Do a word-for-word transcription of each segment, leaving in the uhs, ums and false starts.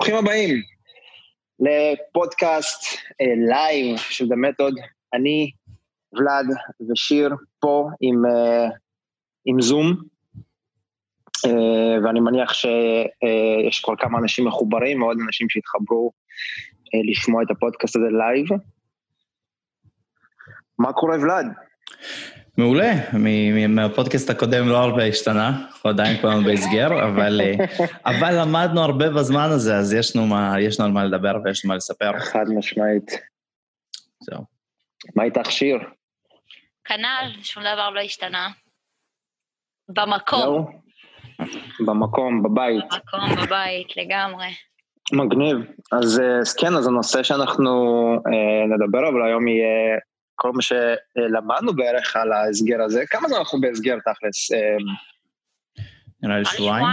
ברוכים הבאים לפודקאסט לייב של The Method. אני, ולד ושיר פה עם, עם זום, ואני מניח שיש כל כמה אנשים מחוברים, ועוד אנשים שהתחברו לשמוע את הפודקאסט הזה לייב. מה קורה ולד? מעולה, מהפודקאסט הקודם לא הרבה השתנה, עדיין כולנו בהסגר, אבל, אבל למדנו הרבה בזמן הזה, אז ישנו, מה, ישנו על מה לדבר וישנו מה לספר. חד משמעית. זהו. מה איתך שיר? כנ"ל, שום דבר לא השתנה. במקום. לא. במקום, בבית. במקום, בבית, לגמרי. מגניב. אז, אז כן, אז הנושא שאנחנו אה, נדבר, אבל היום יהיה... כל מה שלמדנו בערך על ההסגר הזה, כמה זמן אנחנו בהסגר תכלס? נראה לי שבועיים.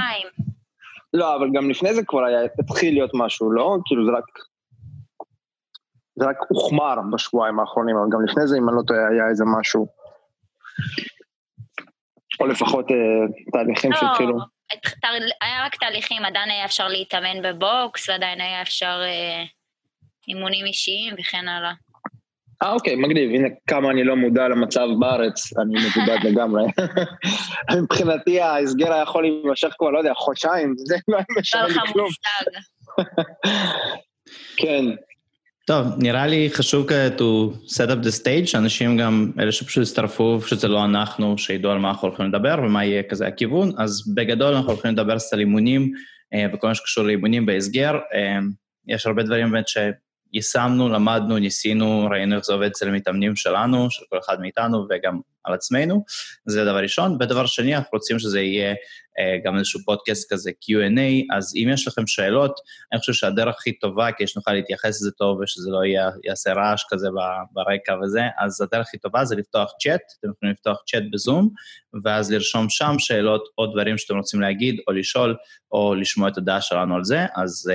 לא, אבל גם לפני זה כבר היה, התחיל להיות משהו, לא? כאילו זה רק, זה רק הוחמר בשבועיים האחרונים, אבל גם לפני זה, אם אני לא טועה, היה איזה משהו, או לפחות תהליכים שהתחילו. היה רק תהליכים, עדיין היה אפשר להתאמן בבוקס, ועדיין היה אפשר אימונים אישיים וכן הלאה. אה, אוקיי, מגניב, הנה כמה אני לא מודע למצב בארץ, אני מבודד לגמרי. מבחינתי ההסגר היה יכול להימשך כבר, לא יודע, חודשיים, זה לא היה משנה לי כלום. כן. טוב, נראה לי חשוב כעת הוא set up the stage, שאנשים גם, אלה שפשוט הצטרפו, שזה לא אנחנו, שידעו על מה אנחנו הולכים לדבר, ומה יהיה כזה הכיוון, אז בגדול אנחנו הולכים לדבר על אימונים, וכל מה שקשור לאימונים בהסגר, יש הרבה דברים באמת ש... יישמנו, למדנו, ניסינו, ראינו איך זה עובד אצל מתאמנים שלנו, של כל אחד מאיתנו וגם על עצמנו, זה דבר ראשון. בדבר שני, אנחנו רוצים שזה יהיה גם איזשהו פודקאסט כזה קיו אנד איי, אז אם יש לכם שאלות, אני חושב שהדרך הכי טובה, כי שנוכל להתייחס לזה טוב ושזה לא יעשה רעש כזה ברקע וזה, אז הדרך הכי טובה זה לפתוח צ'אט, אתם יכולים לפתוח צ'אט בזום, ואז לרשום שם שאלות או דברים שאתם רוצים להגיד או לשאול או לשמוע את הדעה שלנו על זה, אז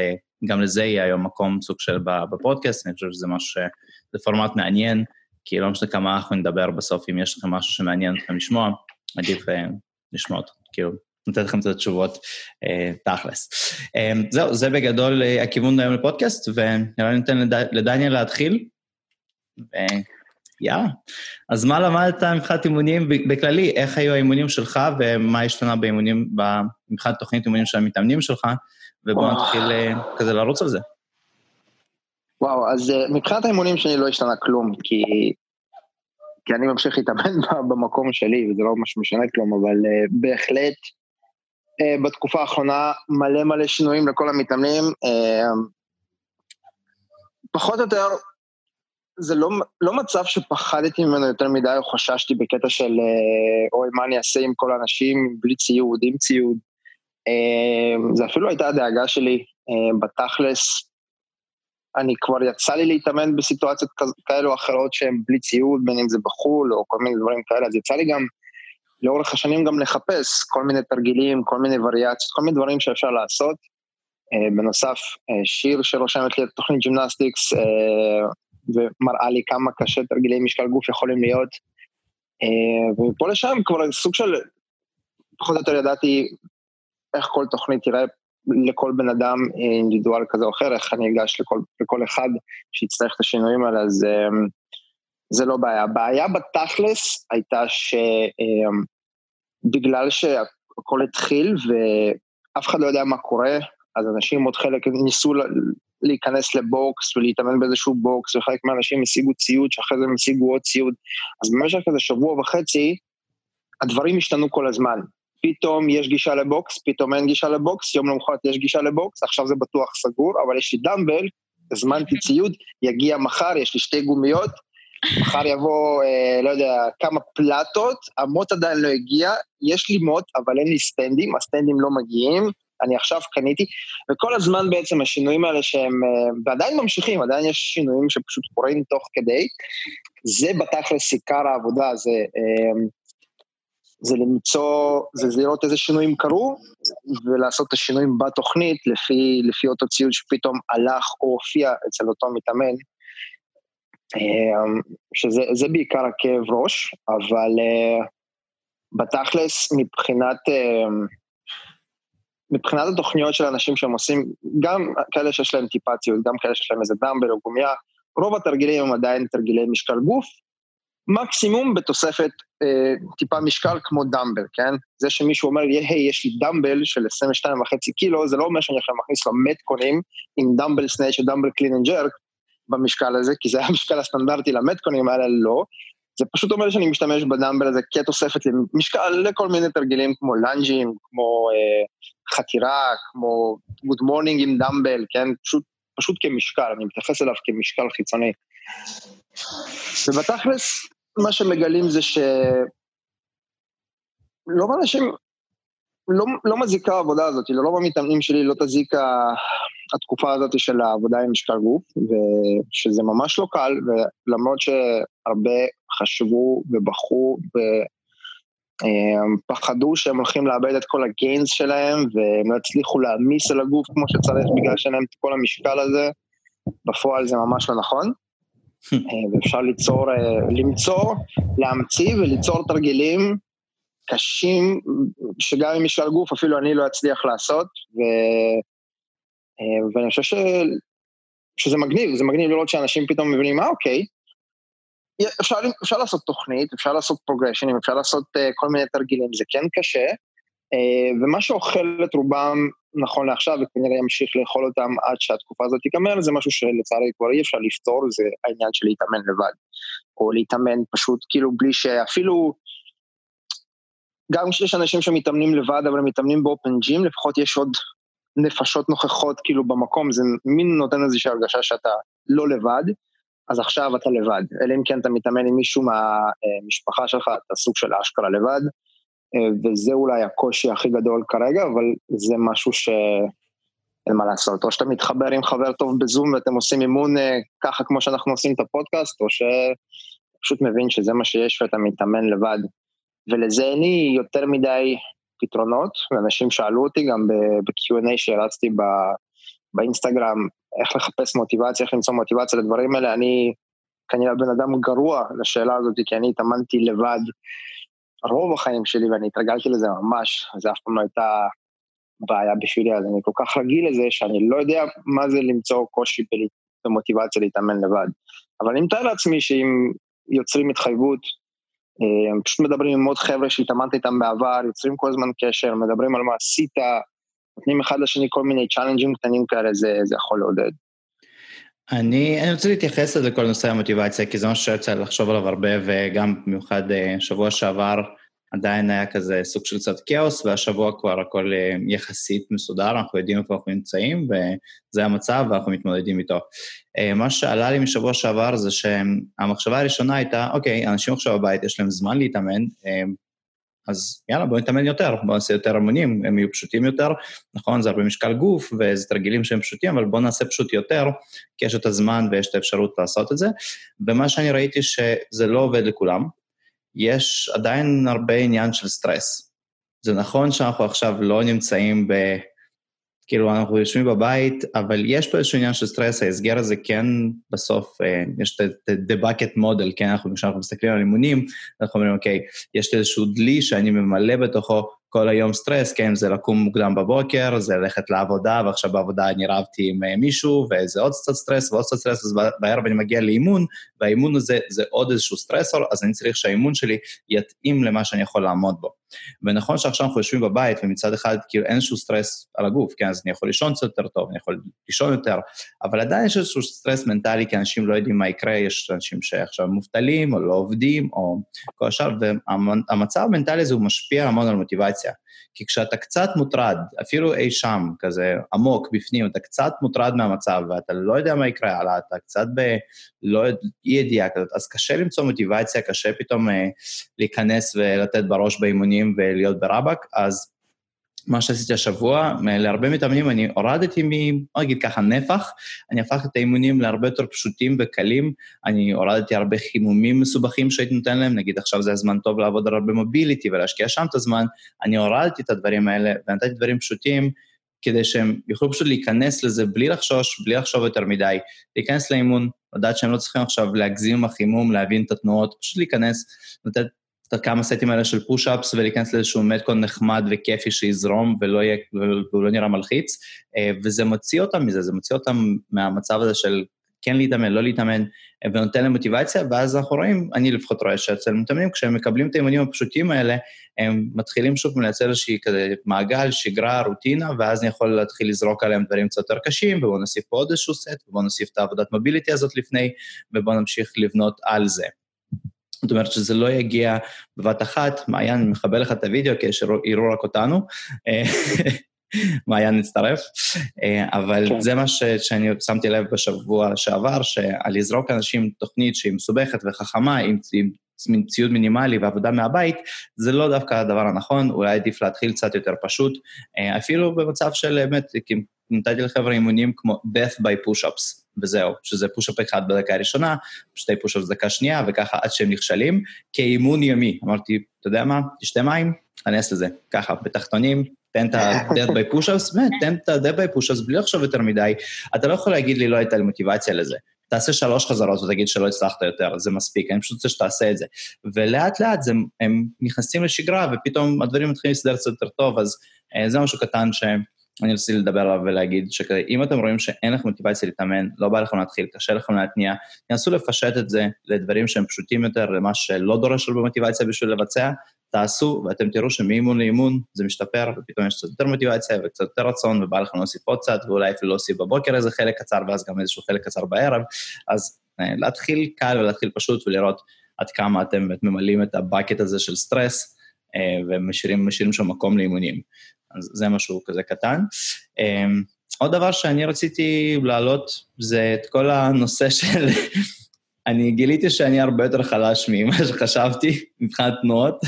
גם לזה יהיה היום מקום סוג של בפודקאסט, אני חושב שזה משהו, זה פורמט מעניין, כי לא משנה כמה אנחנו נדבר בסוף, אם יש לכם משהו שמעניין אתכם לשמוע, עדיף לשמוע אותו, כאילו, נותן לכם את התשובות תכלס. זהו, זה בגדול הכיוון היום לפודקאסט, ואני נותן לדניאל להתחיל, ויאללה. אז מה למדת מבחינת אימונים בכללי? איך היו האימונים שלך, ומה השתנה באימונים, מבחינת תוכנית אימונים של המתאמנים שלך, ובואו נתחיל כזה לרוץ על זה. וואו, אז מבחינת האימונים שלי לא השתנה כלום, כי, כי אני ממשיך להתאמן במקום שלי, וזה לא ממש משנה כלום, אבל uh, בהחלט, uh, בתקופה האחרונה, מלא מלא שינויים לכל המתאמנים, uh, פחות או יותר, זה לא, לא מצב שפחדתי ממנו יותר מדי, או חששתי בקטע של, uh, אוי, מה אני אעשה עם כל האנשים, בלי ציוד, עם ציוד, uh, זה אפילו הייתה הדאגה שלי, uh, בתכלס, אני כבר יצא לי להתאמן בסיטואציות כאלו או אחרות שהן בלי ציוד, בין אם זה בחול או כל מיני דברים כאלה, אז יצא לי גם לאורך השנים גם לחפש כל מיני תרגילים, כל מיני וריאציות, כל מיני דברים שאפשר לעשות. בנוסף, שיר שרושמת לי את תוכנית ג'ימנסטיקס, ומראה לי כמה קשה תרגילי משקל גוף יכולים להיות, ופה לשם כבר סוג של, פחות או יותר ידעתי איך כל תוכנית תראה, לכל בן אדם אינדיבידואל כזה או אחר, איך אני אגש לכל, לכל אחד שיצטרך את השינויים האלה, אז זה לא בעיה. הבעיה בתכלס הייתה שבגלל שהכל התחיל ואף אחד לא יודע מה קורה, אז אנשים עוד חלק ניסו להיכנס לבוקס ולהתאמן באיזשהו בוקס, וחלק מהאנשים השיגו ציוד, שאחרי זה הם השיגו עוד ציוד, אז במשך כזה שבוע וחצי, הדברים השתנו כל הזמן. פתאום יש גישה לבוקס, פתאום אין גישה לבוקס, יום למחרת יש גישה לבוקס, עכשיו זה בטוח סגור, אבל יש לי דמבל, הזמנתי ציוד, יגיע מחר, יש לי שתי גומיות, מחר יבוא, אה, לא יודע, כמה פלטות, המוט עדיין לא הגיע, יש לי מוט, אבל אין לי סטנדים, הסטנדים לא מגיעים, אני עכשיו קניתי, וכל הזמן בעצם השינויים האלה שהם, ועדיין ממשיכים, עדיין יש שינויים שפשוט קוראים תוך כדי, זה בתכלס עיקר העבודה, זה... אה, זה למצוא, זה לראות איזה שינויים קרו, ולעשות את השינויים בתוכנית, לפי, לפי אותו ציוד שפתאום הלך או הופיע אצל אותו מתאמן, שזה, זה בעיקר הכאב ראש, אבל בתכלס, מבחינת, מבחינת התוכניות של אנשים שהם עושים, גם כאלה שיש להם טיפה ציוד, גם כאלה שיש להם איזה דמבל או גומיה, רוב התרגילים הם עדיין תרגילי משקל גוף, מקסימום בתוספת אה, טיפה משקל כמו דמבל, כן? זה שמישהו אומר, היי, יש לי דמבל של עשרים ושתיים וחצי קילו, זה לא אומר שאני יכול להכניס לו מתקונים עם דמבל סנאץ' או דמבל קלין אנד ג'רק במשקל הזה, כי זה היה המשקל הסטנדרטי למתקונים, האלה לא. זה פשוט אומר שאני משתמש בדמבל הזה כתוספת למשקל לכל מיני תרגילים כמו לנג'ים, כמו אה, חתירה, כמו גוד מורנינג עם דמבל, כן? פשוט, פשוט כמשקל, אני מתייחס אליו כמשקל חיצוני. ובתכלס, מה שמגלים זה שלא אנשים, לא, לא מזיקה העבודה הזאת, לרוב המתאמנים שלי לא תזיק התקופה הזאת של העבודה עם משקל גוף, ושזה ממש לא קל, ולמרות שהרבה חשבו ובחרו ופחדו שהם הולכים לאבד את כל הגיינס שלהם, והם לא הצליחו להמיס על הגוף כמו שצריך בגלל שהם את כל המשקל הזה, בפועל זה ממש לא נכון. ואפשר ליצור, למצוא, להמציא וליצור תרגילים קשים, שגם עם משקל גוף אפילו אני לא אצליח לעשות, ו... ואני חושב ש... שזה מגניב, זה מגניב לראות שאנשים פתאום מבינים, אה, אוקיי, אפשר, אפשר לעשות תוכנית, אפשר לעשות פרוגרשנים, אפשר לעשות כל מיני תרגילים, זה כן קשה, ומה שאוכל את רובם נכון לעכשיו, וכנראה ימשיך לאכול אותם עד שהתקופה הזאת תיגמר, זה משהו שלצערי כבר אי אפשר לפתור, זה העניין של להתאמן לבד, או להתאמן פשוט כאילו בלי שאפילו, גם כשיש אנשים שמתאמנים לבד, אבל הם מתאמנים באופן ג'ים, לפחות יש עוד נפשות נוכחות כאילו במקום, זה מין נותן איזושהי הרגשה שאתה לא לבד, אז עכשיו אתה לבד, אלא אם כן אתה מתאמן עם מישהו מהמשפחה שלך, אתה סוג של אשכרה לבד, וזה אולי הקושי הכי גדול כרגע, אבל זה משהו שאין מה לעשות, או שאתה מתחבר עם חבר טוב בזום, ואתם עושים אימון ככה כמו שאנחנו עושים את הפודקאסט, או שפשוט מבין שזה מה שיש ואתה מתאמן לבד, ולזה אין לי יותר מדי פתרונות, ואנשים שאלו אותי גם ב-קיו אנד איי שהרצתי באינסטגרם, איך לחפש מוטיבציה, איך למצוא מוטיבציה לדברים האלה, אני כנראה בן אדם גרוע לשאלה הזאת, כי אני התאמנתי לבד רוב החיים שלי, ואני התרגלתי לזה ממש, זה אף פעם לא הייתה בעיה בשבילי, אז אני כל כך רגיל לזה, שאני לא יודע מה זה למצוא קושי במוטיבציה להתאמן לבד, אבל אני מתאר לעצמי שאם יוצרים התחייבות, הם פשוט מדברים עם עוד חבר'ה שהתאמנת איתם בעבר, יוצרים כל הזמן קשר, מדברים על מה עשית, נותנים אחד לשני כל מיני צ'אלנג'ים קטנים כאלה, זה, זה יכול לעודד. אני, אני רוצה להתייחס לזה כל נושא המוטיבציה, כי זה מה שיוצא לחשוב עליו הרבה, וגם במיוחד שבוע שעבר עדיין היה כזה סוג של קצת כאוס, והשבוע כבר הכל יחסית מסודר, אנחנו יודעים איפה אנחנו נמצאים, וזה המצב, ואנחנו מתמודדים איתו. מה שעלה לי משבוע שעבר זה שהמחשבה הראשונה הייתה, אוקיי, אנשים עכשיו בבית, יש להם זמן להתאמן, אז יאללה, בואו נתאמן יותר, בואו נעשה יותר אמונים, הם יהיו פשוטים יותר, נכון, זה הרבה משקל גוף, וזה תרגילים שהם פשוטים, אבל בואו נעשה פשוט יותר, כי יש את הזמן ויש את האפשרות לעשות את זה, ומה שאני ראיתי שזה לא עובד לכולם, יש עדיין הרבה עניין של סטרס. זה נכון שאנחנו עכשיו לא נמצאים ב... כאילו אנחנו יושבים בבית, אבל יש פה איזשהו עניין של סטרס, ההסגר הזה כן בסוף, יש את the bucket model, כן, אנחנו מסתכלים על אימונים, אנחנו אומרים, אוקיי, יש איזשהו דלי שאני ממלא בתוכו כל היום סטרס, כן, זה לקום מוקדם בבוקר, זה ללכת לעבודה, ועכשיו בעבודה אני רבתי עם מישהו, וזה עוד קצת סטרס, ועוד קצת סטרס, אז בערב אני מגיע לאימון, והאימון הזה זה עוד איזשהו סטרסור, אז אני צריך שהאימון שלי יתאים למה שאני יכול לעמוד בו. ונכון שעכשיו אנחנו יושבים בבית, ומצד אחד כאילו אין איזשהו סטרס על הגוף, כן, אז אני יכול לישון קצת יותר טוב, אני יכול לישון יותר, אבל עדיין יש איזשהו סטרס מנטלי, כי אנשים לא יודעים מה יקרה, יש אנשים שעכשיו מובטלים, או לא עובדים, או כל השאר, והמצב המנטלי הזה הוא משפיע המון על מוטיבציה, כי כשאתה קצת מוטרד, אפילו אי שם, כזה עמוק בפנים, אתה קצת מוטרד מהמצב, ואתה לא יודע מה יקרה עלה, אתה קצת באי ידיעה כזאת, אז קשה למצוא מוטיבציה, קשה פתאום להיכנס ולתת בראש באימונים ולהיות ברבק, אז מה שעשיתי השבוע, להרבה מתאמנים אני הורדתי מ... לא אגיד ככה, נפח, אני הפכתי את האימונים להרבה יותר פשוטים וקלים, אני הורדתי הרבה חימומים מסובכים שהייתי נותן להם, נגיד עכשיו זה הזמן טוב לעבוד על הרבה מוביליטי ולהשקיע שם את הזמן, אני הורדתי את הדברים האלה ונתתי דברים פשוטים, כדי שהם יוכלו פשוט להיכנס לזה בלי לחשוש, בלי לחשוב יותר מדי, להיכנס לאימון, לדעת שהם לא צריכים עכשיו להגזים עם החימום, להבין את התנועות, פשוט להיכנס, לתת את כמה סטים האלה של פוש-אפס, ולהיכנס לאיזשהו מתכון נחמד וכיפי שיזרום, ולא יהיה, ולא נראה מלחיץ, וזה מוציא אותם מזה, זה מוציא אותם מהמצב הזה של כן להתאמן, לא להתאמן, ונותן למוטיבציה, ואז אנחנו רואים, אני לפחות רואה שאצל מתאמנים, כשהם מקבלים את האימונים הפשוטים האלה, הם מתחילים שוב מלייצר איזושהי כזה מעגל, שגרה, רוטינה, ואז אני יכול להתחיל לזרוק עליהם דברים קצת יותר קשים, ובואו נוסיף פה עוד איזשהו סט, ובואו נוסיף את העבודת מוביליטי הזאת לפני, ובואו נמשיך לבנות על זה. זאת אומרת שזה לא יגיע בבת אחת, מעיין מחבל לך את הוידאו, כי שיראו רק אותנו, מעיין נצטרף, אבל כן. זה מה ש, שאני שמתי לב בשבוע שעבר, שעל לזרוק אנשים תוכנית שהיא מסובכת וחכמה, עם, עם, עם ציוד מינימלי ועבודה מהבית, זה לא דווקא הדבר הנכון, אולי עדיף להתחיל קצת יותר פשוט, אפילו במצב של באמת, כי נתתי לחבר'ה אימונים כמו death by push-ups, וזהו, שזה פוש-אפ אחד בדקה הראשונה, שתי פוש-אפ בדקה שנייה, וככה עד שהם נכשלים, כאימון יומי. אמרתי, אתה יודע מה, תשתה מים, תכנס לזה, ככה, בתחתונים, תן את ה-dead by push-ups, תן את ה-dead by push-ups, בלי לחשוב יותר מדי, אתה לא יכול להגיד לי, לא הייתה לי מוטיבציה לזה. תעשה שלוש חזרות ותגיד שלא הצלחת יותר, זה מספיק, אני פשוט רוצה שתעשה את זה. ולאט לאט הם נכנסים לשגרה, ופתאום הדברים מתחילים להסתדר קצת יותר טוב, אז זה משהו קטן ש... אני רוצה לדבר עליו ולהגיד שאם אתם רואים שאין לכם מוטיבציה להתאמן, לא בא לכם להתחיל, קשה לכם להתניע, תנסו לפשט את זה לדברים שהם פשוטים יותר, למה שלא דורש הרבה מוטיבציה בשביל לבצע, תעשו, ואתם תראו שמאימון לאימון זה משתפר, ופתאום יש קצת יותר מוטיבציה וקצת יותר רצון, ובא לכם להוסיף עוד קצת, ואולי אפילו להוסיף בבוקר איזה חלק קצר, ואז גם איזשהו חלק קצר בערב, אז להתחיל קל ולהתחיל פשוט ולראות עד כמה אתם ממלאים את הבקט הזה של סטרס, ומשאירים, משאירים שם מקום לאימונים. אז זה משהו כזה קטן. עוד דבר שאני רציתי להעלות, זה את כל הנושא של, אני גיליתי שאני הרבה יותר חלש ממה שחשבתי, מבחינת תנועות,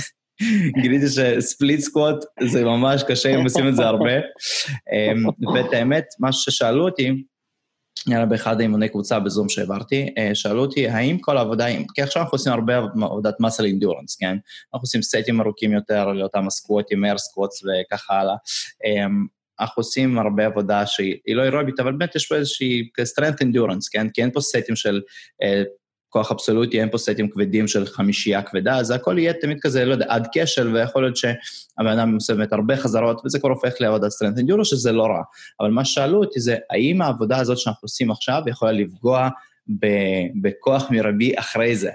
גיליתי שספליט סקווט זה ממש קשה, אם עושים את זה הרבה, ואת האמת, מה ששאלו אותי, היה באחד האימוני קבוצה בזום שהעברתי, שאלו אותי, האם כל העבודה, כי עכשיו אנחנו עושים הרבה עבודת מסל אינדורנס, כן? אנחנו עושים סטים ארוכים יותר, לאותם הסקווטים, אייר סקווטס וככה הלאה. אנחנו עושים הרבה עבודה שהיא לא אירובית, אבל באמת יש פה איזושהי סטרנט אינדורנס, כן? כי אין פה סטים של כוח אבסולוטי, אין פה סטים כבדים של חמישייה כבדה, אז הכל יהיה תמיד כזה, לא יודע, עד כשל, ויכול להיות שהבאדם מסוימת הרבה חזרות, וזה כבר הופך לעבודת סטרנט אינדיורנס, שזה לא רע. אבל מה ששאלו אותי זה, האם העבודה הזאת שאנחנו עושים עכשיו, יכולה לפגוע בכוח מרבי אחרי זה?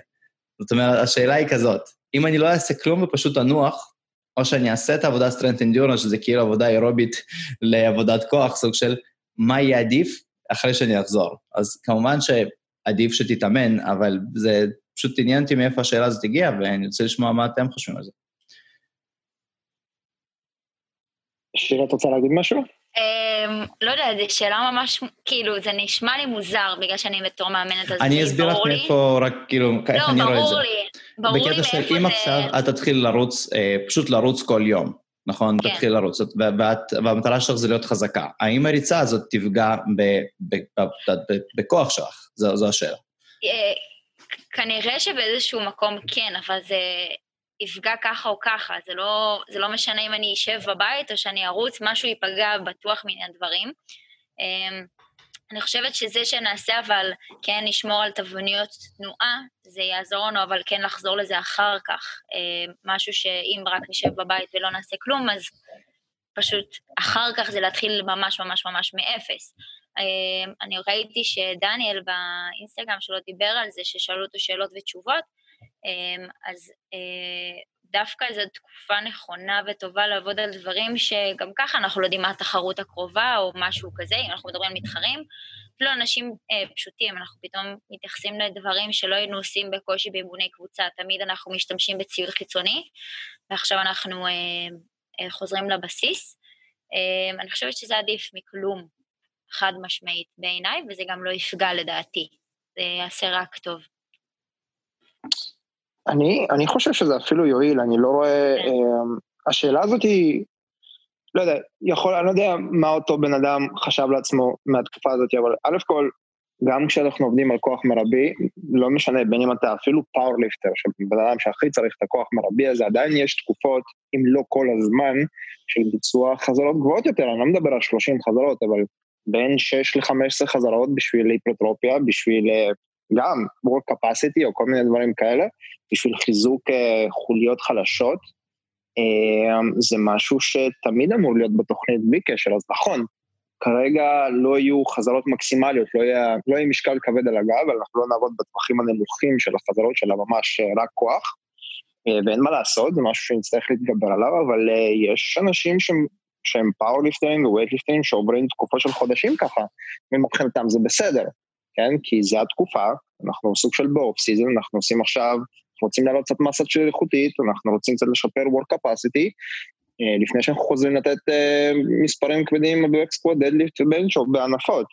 זאת אומרת, השאלה היא כזאת, אם אני לא אעשה כלום ופשוט אנוח, או שאני אעשה את העבודה סטרנט אינדיורנס, שזה כאילו עבודה אירובית לעבודת כוח, סוג של מה יהיה עדיף אחרי שאני אחזור. אז כמובן ש... עדיף שתתאמן, אבל זה פשוט עניין אותי מאיפה השאלה הזאת הגיעה, ואני רוצה לשמוע מה אתם חושבים על זה. שיר, את רוצה להגיד משהו? לא יודע, זו שאלה ממש, כאילו, זה נשמע לי מוזר, בגלל שאני בתור מאמנת, אז אני אסביר לך מאיפה, רק כאילו, איך אני רואה את זה. לא, ברור לי, ברור לי מאיפה זה... בקטע שאם עכשיו את תתחיל לרוץ, פשוט לרוץ כל יום, נכון? כן. תתחיל לרוץ, והמטרה שלך זה להיות חזקה. האם הריצה הזאת תפגע בכוח שלך? זו, זו השאלה. כנראה שבאיזשהו מקום כן, אבל זה יפגע ככה או ככה, זה לא, זה לא משנה אם אני אשב בבית או שאני ארוץ, משהו ייפגע בטוח מן הדברים. אני חושבת שזה שנעשה, אבל כן נשמור על תבניות תנועה, זה יעזור לנו, אבל כן לחזור לזה אחר כך. משהו שאם רק נשב בבית ולא נעשה כלום, אז פשוט אחר כך זה להתחיל ממש ממש ממש מאפס. אני ראיתי שדניאל באינסטגרם שלו דיבר על זה, ששאלו אותו שאלות ותשובות, אז דווקא זו תקופה נכונה וטובה לעבוד על דברים שגם ככה אנחנו לא יודעים מה התחרות הקרובה או משהו כזה, אם אנחנו מדברים על מתחרים, אפילו אנשים אה, פשוטים, אנחנו פתאום מתייחסים לדברים שלא היינו עושים בקושי באימוני קבוצה, תמיד אנחנו משתמשים בציוד חיצוני, ועכשיו אנחנו אה, אה, חוזרים לבסיס, אה, אני חושבת שזה עדיף מכלום חד משמעית בעיניי, וזה גם לא יפגע לדעתי, זה יעשה רק טוב. אני, אני חושב שזה אפילו יועיל, אני לא רואה, um, השאלה הזאת היא, לא יודע, יכול, אני לא יודע מה אותו בן אדם חשב לעצמו מהתקופה הזאת, אבל א' כל, גם כשאנחנו עובדים על כוח מרבי, לא משנה, בין אם אתה אפילו פאורליפטר, שבן אדם שהכי צריך את הכוח מרבי הזה, עדיין יש תקופות, אם לא כל הזמן, של ביצוע חזרות גבוהות יותר, אני לא מדבר על שלושים חזרות, אבל בין שש ל-חמש עשרה חזרות בשביל היפרטרופיה, בשביל גם work capacity או כל מיני דברים כאלה, בשביל חיזוק חוליות חלשות, זה משהו שתמיד אמור להיות בתוכנית בלי קשר, אז נכון, כרגע לא יהיו חזרות מקסימליות, לא יהיה, לא יהיה משקל כבד על הגב, אנחנו לא נעבוד בטווחים הנמוכים של החזרות שלה, ממש רק כוח, ואין מה לעשות, זה משהו שנצטרך להתגבר עליו, אבל יש אנשים שהם, שהם פאורליפטרים ווייטליפטרים, שעוברים תקופה של חודשים ככה, ומבחינתם זה בסדר, כן? כי זה התקופה, אנחנו סוג של באוף סיזן, אנחנו עושים עכשיו, אנחנו רוצים לעלות קצת מסת של איכותית, אנחנו רוצים קצת לשפר work capacity, לפני שאנחנו חוזרים לתת מספרים כבדים ב-Expo, Deadlift ו-Bench בענפות.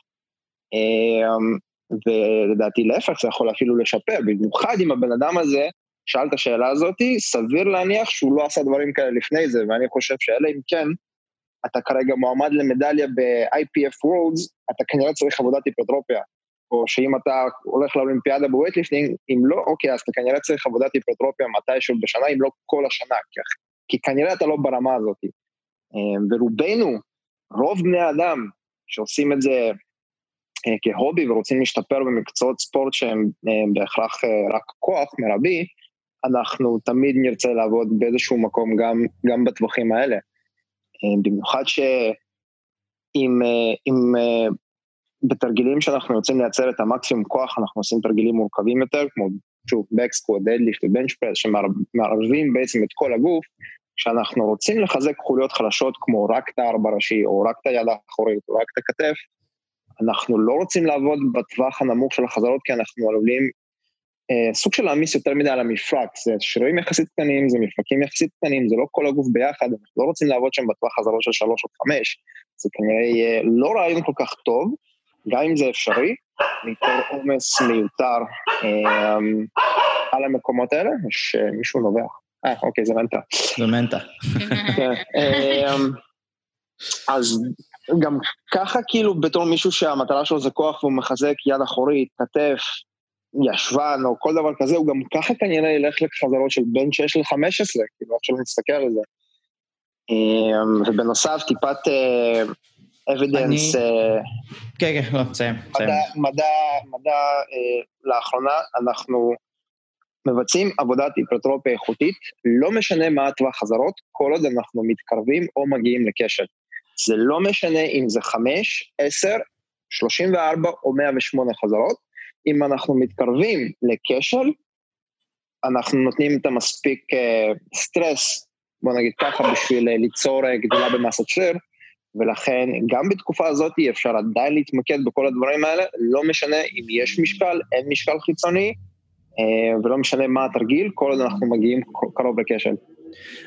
ולדעתי להפך, זה יכול אפילו לשפר, במיוחד עם הבן אדם הזה, שאל את השאלה הזאת, סביר להניח שהוא לא עשה דברים כאלה לפני זה, ואני חושב שאלה אם כן, אתה כרגע מועמד למדליה ב-איי פי אף Worlds, אתה כנראה צריך עבודת היפרטרופיה, או שאם אתה הולך לאולימפיאדה בווייטליפטינג, אם לא, אוקיי, אז אתה כנראה צריך עבודת היפרטרופיה מתישהו בשנה, אם לא כל השנה, כי כנראה אתה לא ברמה הזאת. ורובנו, רוב בני האדם שעושים את זה כהובי ורוצים להשתפר במקצועות ספורט שהם בהכרח רק כוח מרבי, אנחנו תמיד נרצה לעבוד באיזשהו מקום גם, גם בטווחים האלה. במיוחד שאם, אם, בתרגילים שאנחנו רוצים לייצר את המקסימום כוח, אנחנו עושים תרגילים מורכבים יותר, כמו שוב, back squat, deadlift ו-bench press, שמערבים בעצם את כל הגוף, כשאנחנו רוצים לחזק חוליות חלשות, כמו רק את הארבע ראשי, או רק את היד האחורית, או רק את הכתף, אנחנו לא רוצים לעבוד בטווח הנמוך של החזרות, כי אנחנו עלולים, אה, סוג של להעמיס יותר מדי על המפרק, זה שרירים יחסית קטנים, זה מפרקים יחסית קטנים, זה לא כל הגוף ביחד, אנחנו לא רוצים לעבוד שם בטווח חזרות של שלוש או חמש, זה כנראה יהיה לא רעיון כל כך טוב, גם אם זה אפשרי, ניתן עומס מיותר על המקומות האלה, שמישהו נובח. אה, אוקיי, זה מנטה. זה מנטה. אז גם ככה כאילו, בתור מישהו שהמטרה שלו זה כוח, והוא מחזק יד אחורית, כתף, ישבן, או כל דבר כזה, הוא גם ככה כנראה ילך לחזרות של בין שש ל-חמש עשרה, כאילו, עכשיו נסתכל על זה. ובנוסף, טיפת... evidence כן כן לא צם צם מדע מדע לאחרונה אנחנו מבצעים עבודת היפרטרופיה איכותית, לא משנה מה הטווח חזרות, כל עוד אנחנו מתקרבים או מגיעים לקשר. זה לא משנה אם זה חמש עשר שלושים וארבע או מאה ושמונה חזרות, אם אנחנו מתקרבים לקשר אנחנו נותנים את המספיק סטרס, בוא נגיד ככה, בשביל ליצור גדילה במסת שריר, ולכן גם בתקופה הזאת אפשר עדיין להתמקד בכל הדברים האלה, לא משנה אם יש משקל, אין משקל חיצוני, ולא משנה מה התרגיל, כל עוד אנחנו מגיעים קרוב לקשב.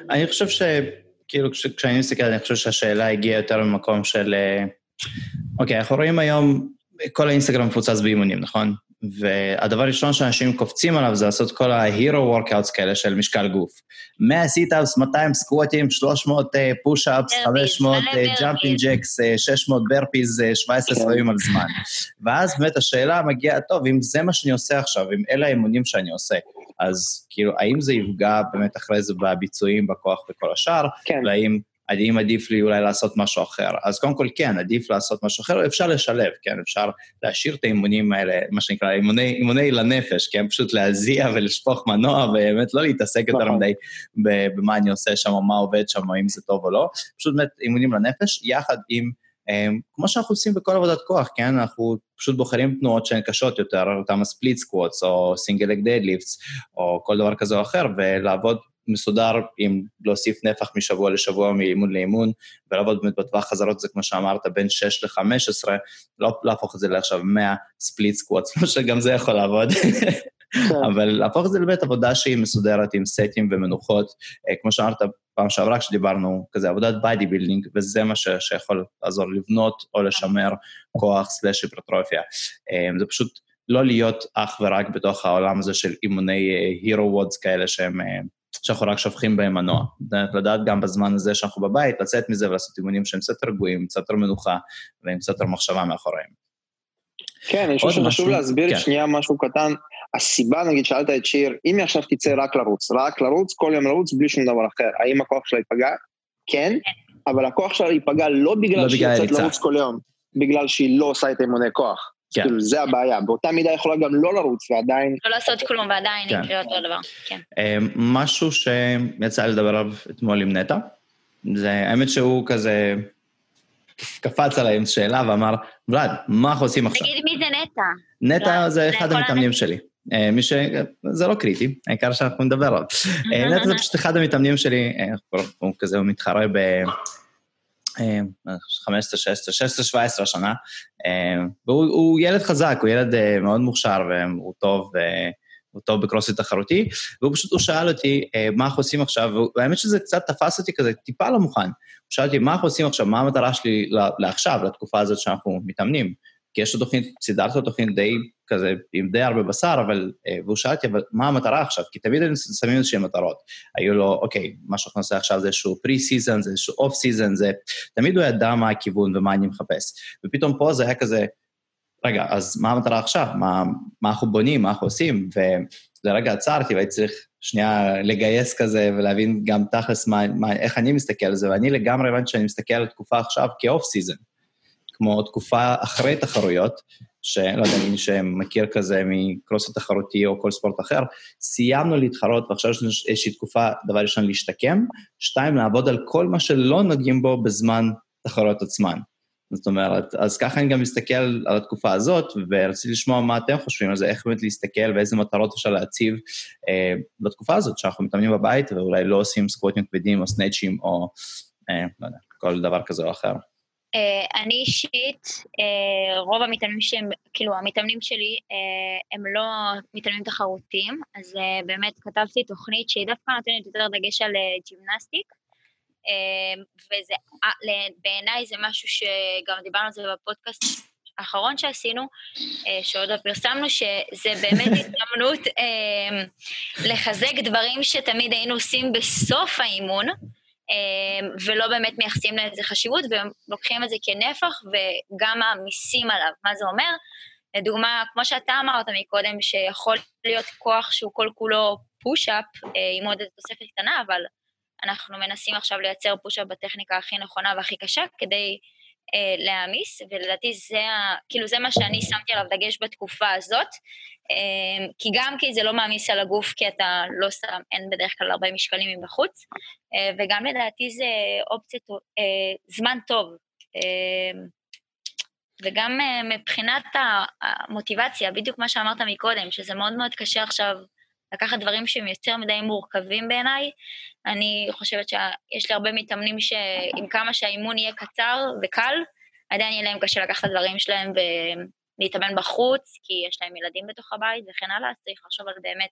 אני חושב שכאילו, כשאני מסתכל, אני חושב שהשאלה הגיעה יותר ממקום של, אוקיי, אנחנו רואים היום, כל האינסטגרם מפוצץ באימונים, נכון? והדבר הראשון שאנשים קופצים עליו זה לעשות כל ה-hero workouts כאלה של משקל גוף. מאה סיט-אפס, מאתיים סקווטים, שלוש מאות פוש-אפס, חמש מאות ג'אמפינג ג'קס, שש מאות ברפיז, שבע עשרה סבבים על זמן. ואז באמת השאלה מגיעה, טוב, אם זה מה שאני עושה עכשיו, אם אלה האימונים שאני עושה, אז כאילו, האם זה יפגע באמת אחרי זה בביצועים, בכוח וכל השאר, והאם... אם עדיף לי אולי לעשות משהו אחר. אז קודם כל כן, עדיף לעשות משהו אחר, אפשר לשלב, כן, אפשר להשאיר את האימונים האלה, מה שנקרא, אימוני, אימוני לנפש, כן, פשוט להזיע ולשפוך מנוע, ובאמת לא להתעסק יותר מדי במה אני עושה שם, או מה עובד שם, או אם זה טוב או לא, פשוט באמת אימונים לנפש, יחד עם, כמו שאנחנו עושים בכל עבודת כוח, כן, אנחנו פשוט בוחרים תנועות שהן קשות יותר, אותם הספליט סקווטס, או סינגל לג דדליפטס, או כל דבר כזה או אחר, ולעבוד מסודר עם להוסיף נפח משבוע לשבוע, מאימון לאימון, ולעבוד באמת בטווח חזרות, זה כמו שאמרת, בין שש ל-חמש עשרה, לא להפוך את זה לעכשיו מאה ספליט סקווטס, לא שגם זה יכול לעבוד, אבל להפוך את זה לבית עבודה שהיא מסודרת עם סטים ומנוחות, כמו שאמרת פעם שעברה כשדיברנו, כזה עבודת ביידי בילדינג, וזה מה שיכול לעזור לבנות או לשמר כוח סלש היפרטרופיה, זה פשוט לא להיות אך ורק בתוך העולם הזה של אימוני הירו וודס כאלה שהם שאנחנו רק שופכים בהם מנוע, לדעת גם בזמן הזה שאנחנו בבית, לצאת מזה ולעשות אימונים שהם קצת רגועים, קצת מנוחה, ועם קצת מחשבה מאחוריהם. כן, אני חושב שחשוב להסביר שנייה משהו קטן, הסיבה, נגיד, שאלת את שיר, אם היא עכשיו תצא רק לרוץ, רק לרוץ, כל יום לרוץ, בלי שום דבר אחר, האם הכוח שלה ייפגע? כן, אבל הכוח שלה ייפגע לא בגלל שהיא יוצאת לרוץ כל יום, בגלל שהיא לא עושה את אימוני כוח. כן. כאילו זה הבעיה, באותה מידה יכולה גם לא לרוץ ועדיין... לא לעשות כלום ועדיין, כן. יקרה אותו דבר, כן. משהו שיצא לדבר עליו אתמול עם נטה, זה האמת שהוא כזה קפץ עליי עם שאלה ואמר, ולד, מה אנחנו עושים עכשיו? תגיד מי זה נטה? נטה זה אחד המתאמנים שלי. מי ש... זה לא קריטי, העיקר שאנחנו נדבר עליו. נטה זה פשוט אחד המתאמנים שלי, הוא כזה, הוא מתחרה ב... חמש עשרה, שש עשרה, שבע עשרה שנה, והוא ילד חזק, הוא ילד מאוד מוכשר, והוא טוב, הוא טוב בקרוספיט תחרותי, והוא פשוט, הוא שאל אותי, מה אנחנו עושים עכשיו, והאמת שזה קצת תפס אותי כזה, טיפה לא מוכן, הוא שאל אותי, מה אנחנו עושים עכשיו, מה המטרה שלי לעכשיו, לתקופה הזאת שאנחנו מתאמנים, כי יש לו תוכנית, סידרת לו תוכנית די כזה, עם די הרבה בשר, אבל, והוא שאל אותי, אבל מה המטרה עכשיו? כי תמיד הם שמים איזושהי מטרות. היו לו, אוקיי, מה שאנחנו נעשה עכשיו זה איזשהו pre-season, זה איזשהו off-season, זה... תמיד הוא ידע מה הכיוון ומה אני מחפש. ופתאום פה זה היה כזה, רגע, אז מה המטרה עכשיו? מה, מה אנחנו בונים, מה אנחנו עושים? ולרגע עצרתי, והייתי צריך שנייה לגייס כזה, ולהבין גם תכלס מה, מה, איך אני מסתכל על זה, ואני לגמרי הבנתי שאני מסתכל על התקופה עכשיו כ-off-season. כמו תקופה אחרי תחרויות, שלא יודע, מי שמכיר כזה מקרוס התחרותי או כל ספורט אחר, סיימנו להתחרות, ועכשיו יש איזושהי תקופה, דבר ראשון, להשתקם, שתיים, לעבוד על כל מה שלא נוגעים בו בזמן תחרויות עצמן. זאת אומרת, אז ככה אני גם מסתכל על התקופה הזאת, ורציתי לשמוע מה אתם חושבים על זה, איך באמת להסתכל ואיזה מטרות אפשר להציב אה, בתקופה הזאת, שאנחנו מתאמנים בבית, ואולי לא עושים סקווטים כבדים או סנאצ'ים, או אה, לא יודע, כל דבר כזה או אחר. Uh, אני אישית, uh, רוב המתאמנים שהם, כאילו המתאמנים שלי, uh, הם לא מתאמנים תחרותיים, אז uh, באמת כתבתי תוכנית שהיא דווקא נותנת יותר דגש על uh, ג'ימנסטיק, uh, וזה, uh, בעיניי זה משהו שגם דיברנו על זה בפודקאסט האחרון שעשינו, uh, שעוד הפרסמנו, שזה באמת התאמנות uh, לחזק דברים שתמיד היינו עושים בסוף האימון, ולא באמת מייחסים לאיזה חשיבות, והם לוקחים את זה כנפח, וגם המיסים עליו, מה זה אומר? לדוגמה, כמו שאתה אמרת מקודם, שיכול להיות כוח שהוא כל כולו פוש-אפ, עם עוד תוספת קטנה, אבל אנחנו מנסים עכשיו לייצר פוש-אפ בטכניקה הכי נכונה והכי קשה, כדי להעמיס, ולדעתי זה, כאילו זה מה שאני שמתי עליו דגש בתקופה הזאת, כי גם כי זה לא מעמיס על הגוף, כי אתה לא שם, אין בדרך כלל הרבה משקלים מבחוץ, וגם לדעתי זה אופציה, זמן טוב, וגם מבחינת המוטיבציה, בדיוק מה שאמרת מקודם, שזה מאוד מאוד קשה עכשיו, לקחת דברים שהם יותר מדי מורכבים בעיניי, אני חושבת שיש לי הרבה מתאמנים שעם כמה שהאימון יהיה קצר וקל, עדיין יהיה להם קשה לקחת את הדברים שלהם ולהתאמן בחוץ, כי יש להם ילדים בתוך הבית וכן הלאה, אז צריך לחשוב על באמת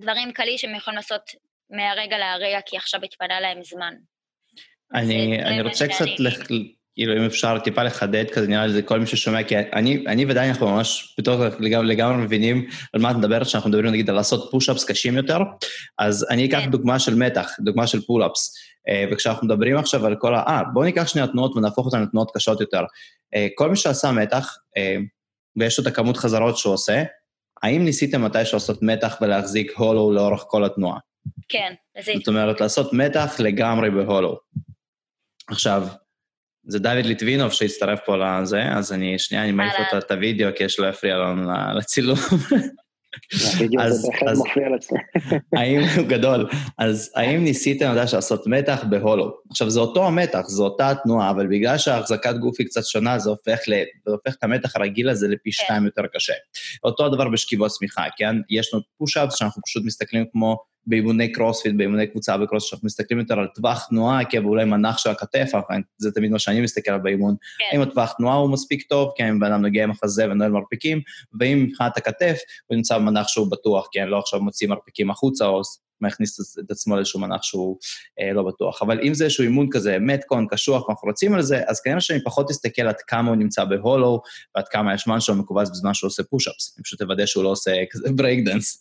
דברים קלי שהם יכולים לעשות מהרגע להרגע, כי עכשיו התפנה להם זמן. אני, אני רוצה קצת... כאילו, אם אפשר טיפה לחדד, כזה נראה לזה כל מי ששומע, כי אני, אני ודאי אנחנו ממש פתאום לגמרי מבינים על מה את מדברת, שאנחנו מדברים, נגיד, על לעשות פוש-אפס קשים יותר, אז אני אקח דוגמה של מתח, דוגמה של פול-אפס, וכשאנחנו מדברים עכשיו על כל ה... בואו ניקח שני התנועות ונהפוך אותן לתנועות קשות יותר. כל מי שעשה מתח, ויש לו את הכמות חזרות שהוא עושה, האם ניסיתם מתי שעושות מתח ולהחזיק הולו לאורך כל התנועה? כן, זה... זאת אומרת, לעשות מתח לגמרי בהולו. עכשיו, זה דוד ליטבינוב שהצטרף פה לזה, אז אני שנייה, אני מעיף אותה את הוידאו, כי יש לו יפריע לנו לצילום. הוידאו זה בכלל מפריע לצילום. הוא גדול. אז האם ניסיתם לדעת לעשות מתח בהולו? עכשיו, זה אותו המתח, זו אותה התנועה, אבל בגלל שההחזקת גוף היא קצת שונה, זה הופך את המתח הרגיל הזה לפי שתיים יותר קשה. אותו הדבר בשכיבות סמיכה, כן? יש לנו פוש-אפ שאנחנו פשוט מסתכלים כמו... באימוני קרוספיט, באימוני קבוצה בקרוס, שאנחנו מסתכלים יותר על טווח תנועה, כי אולי מנח של הכתף, זה תמיד מה שאני מסתכל על באימון, אם הטווח תנועה הוא מספיק טוב, כי אם בנם נוגע עם החזה ונועל מרפיקים, ואם מבחינת הכתף, הוא נמצא במנח שהוא בטוח, כי הם לא עכשיו מוצאים מרפיקים החוצה, או מכניס את עצמו לאיזשהו מנח שהוא לא בטוח. אבל אם זה איזשהו אימון כזה, מתקון, קשוח, אנחנו רוצים על זה, אז כנראה שאני פחות אסתכל עד כמה הוא נמצא בהולו, ועד כמה הישמן שלו מקובץ בזמן שהוא עושה פוש-אפס. אני פשוט אוודא שהוא לא עושה כזה ברייקדנס.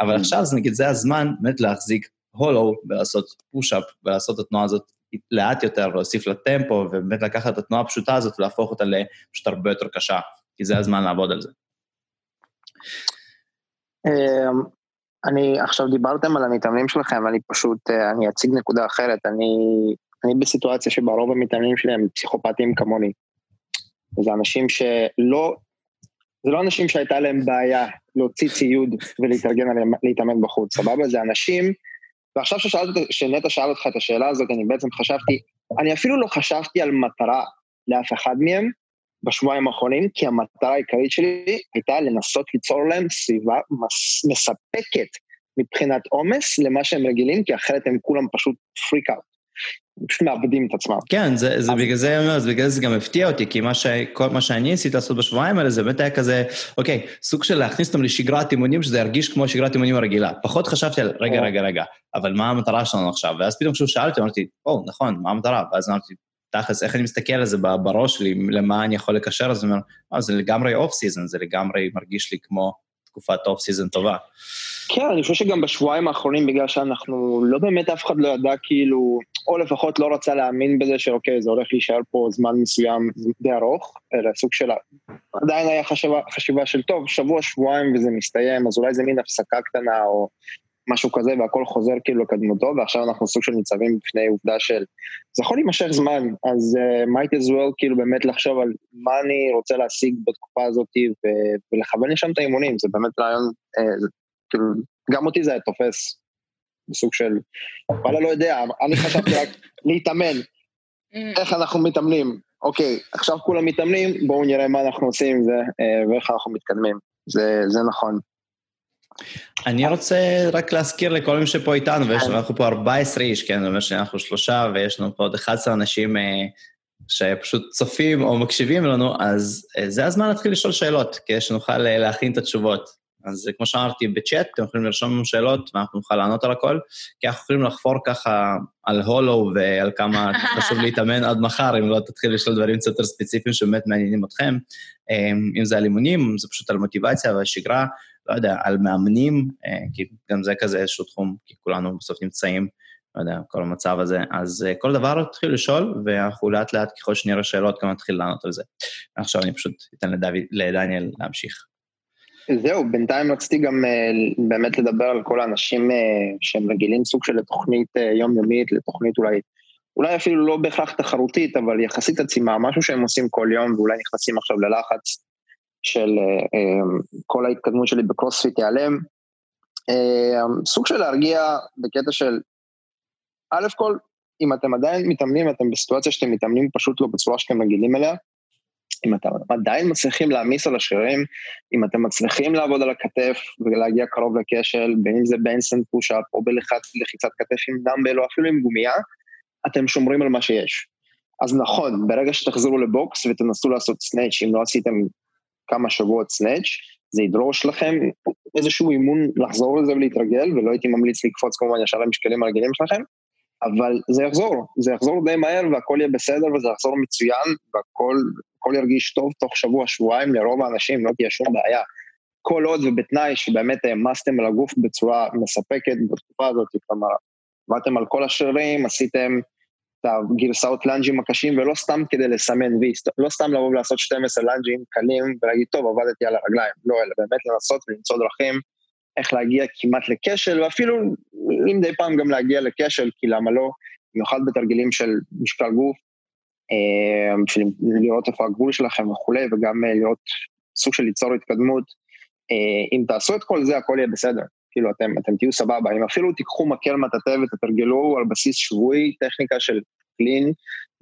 אבל עכשיו, זה נגיד, זה הזמן באמת להחזיק הולו, ולעשות פוש-אפ, ולעשות את התנועה הזאת לאט יותר, להוסיף לטמפו, ובאמת לקחת את התנועה הפשוטה הזאת, ולהפוך אותה לפשוט הרבה יותר קשה, כי זה הזמן לעבוד על זה. אני, עכשיו דיברתם על המתאמנים שלכם, אני פשוט, אני אציג נקודה אחרת, אני, אני בסיטואציה שברוב המתאמנים שלי הם פסיכופטים כמוני, וזה אנשים שלא, זה לא אנשים שהייתה להם בעיה להוציא ציוד ולהתארגן עליהם, להתאמן בחוץ, סבבה? זה אנשים, ועכשיו שנטע שאל אותך את השאלה הזאת, אני בעצם חשבתי, אני אפילו לא חשבתי על מטרה לאף אחד מהם, בשבועיים האחרונים, כי המטרה העיקרית שלי הייתה לנסות ליצור להם סביבה מספקת מבחינת אומס למה שהם רגילים, כי אחרת הם כולם פשוט פריק אאוט, פשוט מאבדים את עצמם. כן, זה, זה בגלל זה, זה בגלל זה גם הפתיע אותי, כי מה ש, כל מה שאני עשיתי לעשות בשבועיים האלה, זה באמת היה כזה, אוקיי, סוג של להכניס אותם לשגרת אימונים, שזה ירגיש כמו שגרת אימונים הרגילה. פחות חשבתי על, רגע, רגע, רגע, אבל מה המטרה שלנו עכשיו? ואז פתאום כשהוא שאלתי, אמרתי, "או, נכון, מה המטרה?" ואז אמרתי, תחס, איך אני מסתכל על זה בראש שלי, למה אני יכול לקשר? אז אני אומר, אה, זה לגמרי אוף-סיזן, זה לגמרי מרגיש לי כמו תקופת אוף-סיזן טובה. כן, אני חושב שגם בשבועיים האחרונים, בגלל שאנחנו לא באמת, אף אחד לא ידע כאילו, או לפחות לא רצה להאמין בזה שאוקיי, זה הולך להישאר פה זמן מסוים די ארוך, אלא סוג שלה, עדיין היה חשיבה, חשיבה של טוב, שבוע, שבועיים וזה מסתיים, אז אולי זה מין הפסקה קטנה או משהו כזה, והכל חוזר כאילו לקדמותו, ועכשיו אנחנו סוג של ניצבים בפני עובדה של, זה יכול להימשך זמן, אז uh, might as well כאילו באמת לחשוב על מה אני רוצה להשיג בתקופה הזאת, ו- ולכוון לשם את האימונים, זה באמת רעיון, uh, זה, כאילו, גם אותי זה היה תופס, בסוג של, אבל לא יודע, אני חשבתי רק להתאמן, איך אנחנו מתאמנים, אוקיי, עכשיו כולם מתאמנים, בואו נראה מה אנחנו עושים, זה, uh, ואיך אנחנו מתקדמים, זה, זה נכון. אני רוצה רק להזכיר לכל מי שפה איתנו, ויש לנו פה ארבעה עשר איש, כן, זאת אומרת שאנחנו שלושה, ויש לנו פה עוד אחד עשר אנשים שפשוט צופים או מקשיבים לנו, אז זה הזמן להתחיל לשאול שאלות, כדי שנוכל להכין את התשובות. אז כמו שאמרתי בצ'אט, אתם יכולים לרשום לנו שאלות, ואנחנו נוכל לענות על הכל, כי אנחנו יכולים לחפור ככה על הולו, ועל כמה חשוב להתאמן עד מחר, אם לא תתחיל לשאול דברים יותר ספציפיים שבאמת מעניינים אתכם, אם זה על אימונים, אם זה פשוט על מוטיבציה והשגרה, לא יודע, על מאמנים, כי גם זה כזה איזשהו תחום, כי כולנו בסוף נמצאים, לא יודע, כל המצב הזה, אז כל דבר תתחיל לשאול, ואנחנו לאט לאט, ככל שנראה שאלות, גם נתחיל לענות על זה. עכשיו אני פשוט אתן לדניאל להמשיך. זהו, בינתיים רציתי גם באמת לדבר על כל האנשים שהם רגילים סוג של תוכנית יומיומית, לתוכנית אולי, אולי אפילו לא בהכרח תחרותית, אבל יחסית עצימה, משהו שהם עושים כל יום, ואולי נכנסים עכשיו ללחץ, של כל ההתקדמות שלי בקרוספיט ייעלם, סוג של להרגיע בקטע של, א' כל, אם אתם עדיין מתאמנים, אתם בסיטואציה שאתם מתאמנים פשוט לא בצורה שאתם רגילים אליה, אם אתם עדיין מצליחים להעמיס על השרירים, אם אתם מצליחים לעבוד על הכתף ולהגיע קרוב לקשל, בין אם זה באינסטנט פוש-אפ או בלחיצת כתף עם דמבל או אפילו עם גומייה, אתם שומרים על מה שיש. אז נכון, ברגע שתחזרו לבוקס ותנסו לעשות סנאץ', אם לא עשיתם כמה שבועות סנאץ', זה ידרוש לכם איזשהו אימון לחזור לזה ולהתרגל, ולא הייתי ממליץ לקפוץ כמובן ישר למשקלים הרגילים שלכם, אבל זה יחזור, זה יחזור די מהר, והכל יהיה בסדר, וזה יחזור מצוין, והכל ירגיש טוב תוך שבוע, שבועיים, לרוב האנשים לא תהיה שום בעיה, כל עוד ובתנאי שבאמת העמסתם על הגוף בצורה מספקת בתקופה הזאת, כלומר, עמדתם על כל השרירים, עשיתם גרסאות לנג'ים הקשים, ולא סתם כדי לסמן וי, לא סתם לבוא ולעשות שתים עשרה לנג'ים קלים, ולהגיד, טוב, עבדתי על הרגליים, לא, אלא באמת לנסות ולמצוא דרכים, איך להגיע כמעט לקשל, ואפילו, אם די פעם גם להגיע לקשל, כי למה לא, במיוחד בתרגילים של משקל גוף, בשביל לראות איפה הגבול שלכם וכו', וגם להיות סוג של ליצור התקדמות, אם תעשו את כל זה, הכל יהיה בסדר. כאילו אתם, אתם תהיו סבבה, אם אפילו תיקחו מקל מטאטא ותתרגלו על בסיס שבועי, טכניקה של קלין,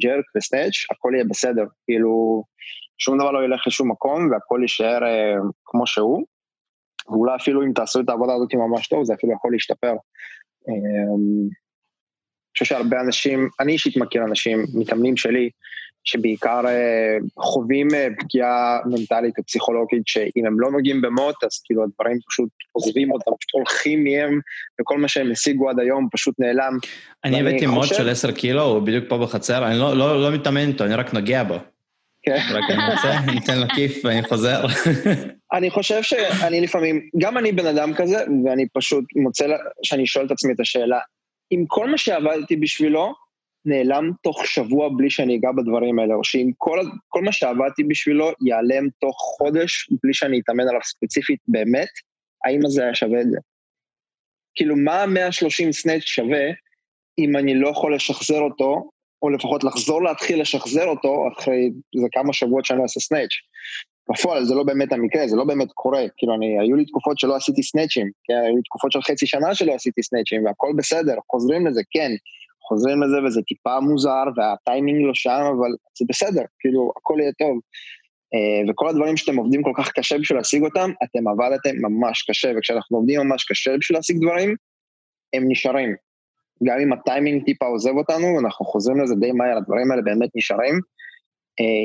ג'רק וסנאץ', הכל יהיה בסדר, כאילו שום דבר לא ילך לשום מקום, והכל יישאר אה, כמו שהוא, ואולי אפילו אם תעשו את העבודה הזאת ממש טוב, זה אפילו יכול להשתפר. אני אה, חושב שהרבה אנשים, אני אישית מכיר אנשים, מתאמנים שלי, שבעיקר אה, חווים אה, פגיעה מנטלית ופסיכולוגית, שאם הם לא נוגעים במות, אז כאילו הדברים פשוט עוזבים אותם, פשוט הולכים מהם, וכל מה שהם השיגו עד היום פשוט נעלם. אני הבאתי מות של עשר קילו, הוא בדיוק פה בחצר, אני לא, לא, לא מתאמן איתו, אני רק נוגע בו. כן. רק אני רוצה, אני אתן לו כיף ואני חוזר. אני חושב שאני לפעמים, גם אני בן אדם כזה, ואני פשוט מוצא שאני שואל את עצמי את השאלה, אם כל מה שעבדתי בשבילו, נעלם תוך שבוע בלי שאני אגע בדברים האלה, או שאם כל, כל מה שעבדתי בשבילו ייעלם תוך חודש, בלי שאני אתאמן עליו ספציפית באמת, האם זה היה שווה את זה? כאילו, מה ה-מאה ושלושים סנאץ' שווה, אם אני לא יכול לשחזר אותו, או לפחות לחזור להתחיל לשחזר אותו, אחרי זה כמה שבועות שאני עושה סנאץ'. בפועל זה לא באמת המקרה, זה לא באמת קורה, כאילו אני, היו לי תקופות שלא עשיתי סנאצ'ים, היו לי תקופות של חצי שנה שלא עשיתי סנאצ'ים, והכל בסדר, חוזרים לזה, כן, חוזרים לזה, וזה טיפה מוזר, והטיימינג לא שם, אבל זה בסדר, כאילו, הכל יהיה טוב, וכל הדברים שאתם עובדים כל כך קשה בשביל להשיג אותם, אתם עבדתם ממש קשה, וכשאנחנו עובדים ממש קשה בשביל להשיג דברים, הם נשארים, גם אם הטיימינג טיפה עוזב אותנו, אנחנו חוזרים לזה די מהר, הדברים האלה באמת נשארים,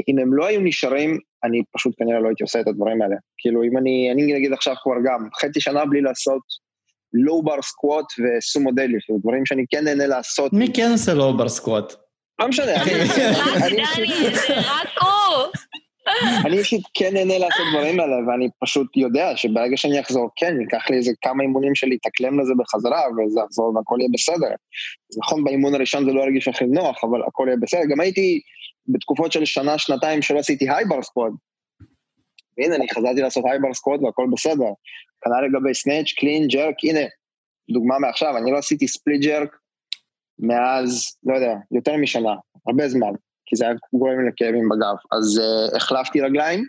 אם הם לא היו נשארים, אני פשוט כנראה לא הייתי עושה את הדברים האלה. כאילו, אם אני, אני נגיד עכשיו כבר גם, חצי שנה בלי לעשות לואו-בר סקווט וסומו דלי, דברים שאני כן נהנה לעשות. מי כן עושה לואו-בר סקווט? לא משנה. אני אישית כן נהנה לעשות דברים האלה, ואני פשוט יודע שברגע שאני אחזור, כן, ניקח לי איזה כמה אימונים שלי, תקלם לזה בחזרה, וזה יחזור, והכל יהיה בסדר. נכון, באימון הראשון זה לא הרגיש הכי נוח, אבל הכל יהיה בסדר. גם הייתי בתקופות של שנה, שנתיים, שלא עשיתי הייבר סקוואט, והנה, אני חזרתי לעשות הייבר סקוואט, והכל בסדר. כנ"ל לגבי סנאץ', קלין, ג'רק, הנה, דוגמה מעכשיו, אני לא עשיתי ספליט ג'רק, מאז, לא יודע, יותר משנה, הרבה זמן, כי זה היה גורם לכאבים בגב, אז uh, החלפתי רגליים,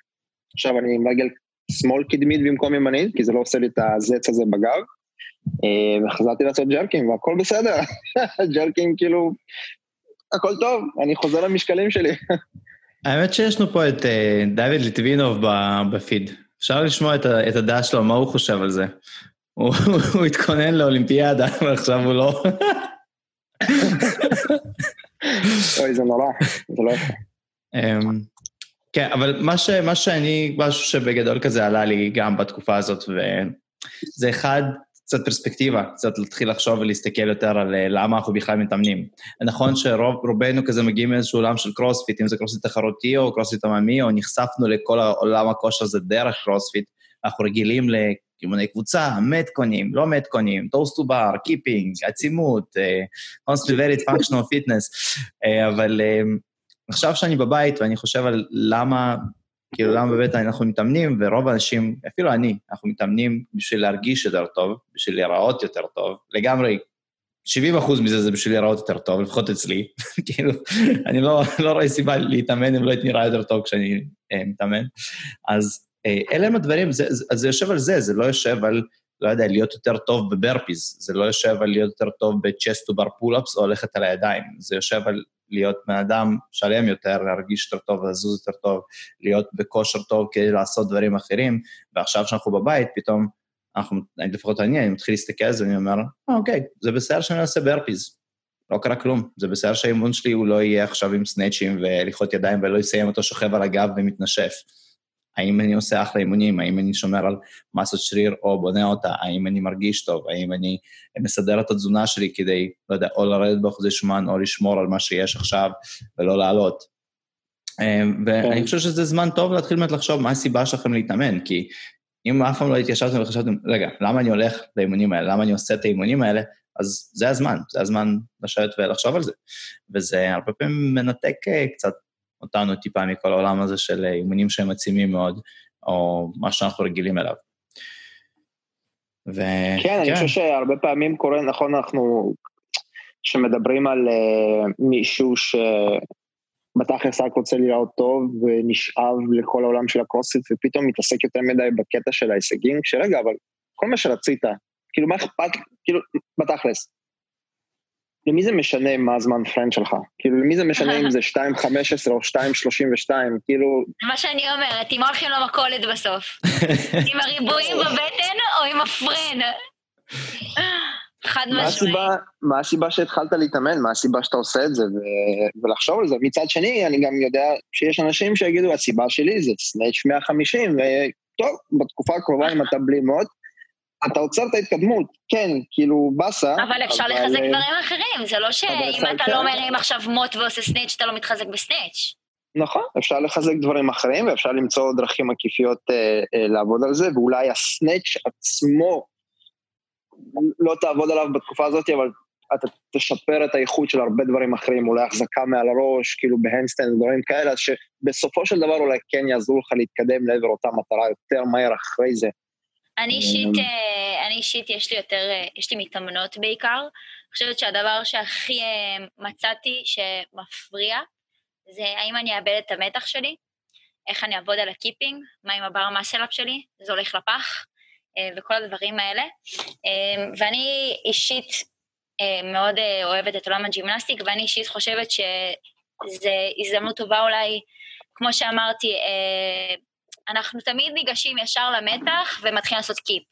עכשיו אני עם רגל שמאל קדמית במקום ימנית, כי זה לא עושה לי את הזץ הזה בגב, uh, וחזרתי לעשות ג'רקים, והכל בסדר, ג'רקים כאילו, הכל טוב, אני חוזר למשקלים שלי. האמת שישנו פה את דוד ליטבינוב בפיד. אפשר לשמוע את הדעה שלו, מה הוא חושב על זה. הוא התכונן לאולימפיאדה, אבל עכשיו הוא לא. אוי, זה נורא, זה לא יפה. כן, אבל מה שאני, משהו שבגדול כזה עלה לי גם בתקופה הזאת, וזה אחד, קצת פרספקטיבה, קצת להתחיל לחשוב ולהסתכל יותר על למה אנחנו בכלל מתאמנים. נכון שרובנו כזה מגיעים מאיזשהו עולם של קרוספיט, אם זה קרוספיט תחרותי או קרוספיט עממי, או נחשפנו לכל העולם הכושר הזה דרך קרוספיט, אנחנו רגילים לכיווני קבוצה, מתקונים, לא מתקונים, טוסט ובר, קיפינג, עצימות, קונספיברית, פאנקשנל פיטנס, אבל עכשיו שאני בבית ואני חושב על למה, כאילו למה בבית אנחנו מתאמנים, ורוב האנשים, אפילו אני, אנחנו מתאמנים בשביל להרגיש יותר טוב, בשביל להיראות יותר טוב, לגמרי, שבעים אחוז מזה זה בשביל להיראות יותר טוב, לפחות אצלי, כאילו, אני לא, לא רואה סיבה להתאמן, אם לא נראה יותר טוב כשאני אה, מתאמן, אז אה, אלה הם הדברים, זה, זה, זה יושב על זה, זה לא יושב על, לא יודע, להיות יותר טוב בברפיז, זה לא יושב על להיות יותר טוב בצ'סט ובר פול-אפס, או הולכת על הידיים, זה יושב על להיות מאדם שלם יותר, להרגיש יותר טוב, לזוז יותר טוב, להיות בכושר טוב כדי לעשות דברים אחרים, ועכשיו שאנחנו בבית, פתאום, אנחנו, לפחות אני, אני מתחיל להסתכל על זה, ואני אומר, אוקיי, זה בסדר שאני אעשה ברפיז, לא קרה כלום, זה בסדר שהאימון שלי הוא לא יהיה עכשיו עם סנאצ'ים ולחות ידיים, ולא יסיים אותו שוכב על הגב ומתנשף. האם אני עושה אחלה אימונים, האם אני שומר על מסת שריר או בונה אותה, האם אני מרגיש טוב, האם אני מסדר את התזונה שלי כדי, לא יודע, או לרדת באחוזי שומן, או לשמור על מה שיש עכשיו, ולא לעלות. ואני חושב שזה זמן טוב להתחיל באמת לחשוב מה הסיבה שלכם להתאמן, כי אם אף פעם לא התיישבתם וחשבתם, רגע, למה אני הולך לאימונים האלה, למה אני עושה את האימונים האלה, אז זה הזמן, זה הזמן לשבת ולחשוב על זה. וזה הרבה פעמים מנתק קצת, אותנו טיפה מכל העולם הזה של אימונים שהם עצימים מאוד, או מה שאנחנו רגילים אליו. כן, אני חושב שהרבה פעמים קורה, נכון, אנחנו שמדברים על מישהו שבתכלס רק רוצה לראות טוב, ונשאב לכל העולם של הקרוספיט, ופתאום מתעסק יותר מדי בקטע של ההישגים, שרגע, אבל כל מה שרצית, כאילו מה אכפת, כאילו, בתכלס, למי זה משנה מה הזמן פרנד שלך? כאילו, למי זה משנה אם זה שתיים חמש עשרה או שתיים שלושים ושתיים? כאילו... מה שאני אומרת, אם הולכים למכולת בסוף. עם הריבועים בבטן או עם הפרנד? חד משמעי. מה הסיבה שהתחלת להתאמן? מה הסיבה שאתה עושה את זה? ולחשוב על זה. מצד שני, אני גם יודע שיש אנשים שיגידו, הסיבה שלי זה סנאץ' מאה וחמישים, וטוב, בתקופה הקרובה אם אתה בלי מאות, אתה עוצר את ההתקדמות, כן, כאילו בסה. אבל אפשר אבל... לחזק דברים אחרים, זה לא שאם אתה כן. לא מרים עכשיו מוט ועושה סנאץ' אתה לא מתחזק בסנאץ'. נכון, אפשר לחזק דברים אחרים, ואפשר למצוא דרכים עקיפיות אה, אה, לעבוד על זה, ואולי הסנאץ' עצמו לא תעבוד עליו בתקופה הזאת, אבל אתה תשפר את האיכות של הרבה דברים אחרים, אולי החזקה מעל הראש, כאילו בהנדסטנד, דברים כאלה, שבסופו של דבר אולי כן יעזור לך להתקדם לעבר אותה מטרה יותר מהר אחרי זה. אני אישית, אני אישית יש לי יותר, יש לי מתאמנות בעיקר, אני חושבת שהדבר שהכי מצאתי שמפריע, זה האם אני אאבד את המתח שלי, איך אני אעבוד על הקיפינג, מה עם הבר מסלאפ שלי, זה הולך לפח, וכל הדברים האלה, ואני אישית מאוד אוהבת את עולם הג'ימנסטיק, ואני אישית חושבת שזה הזדמנות טובה אולי, כמו שאמרתי, אנחנו תמיד ניגשים ישר למתח ומתחילים לעשות קיפ,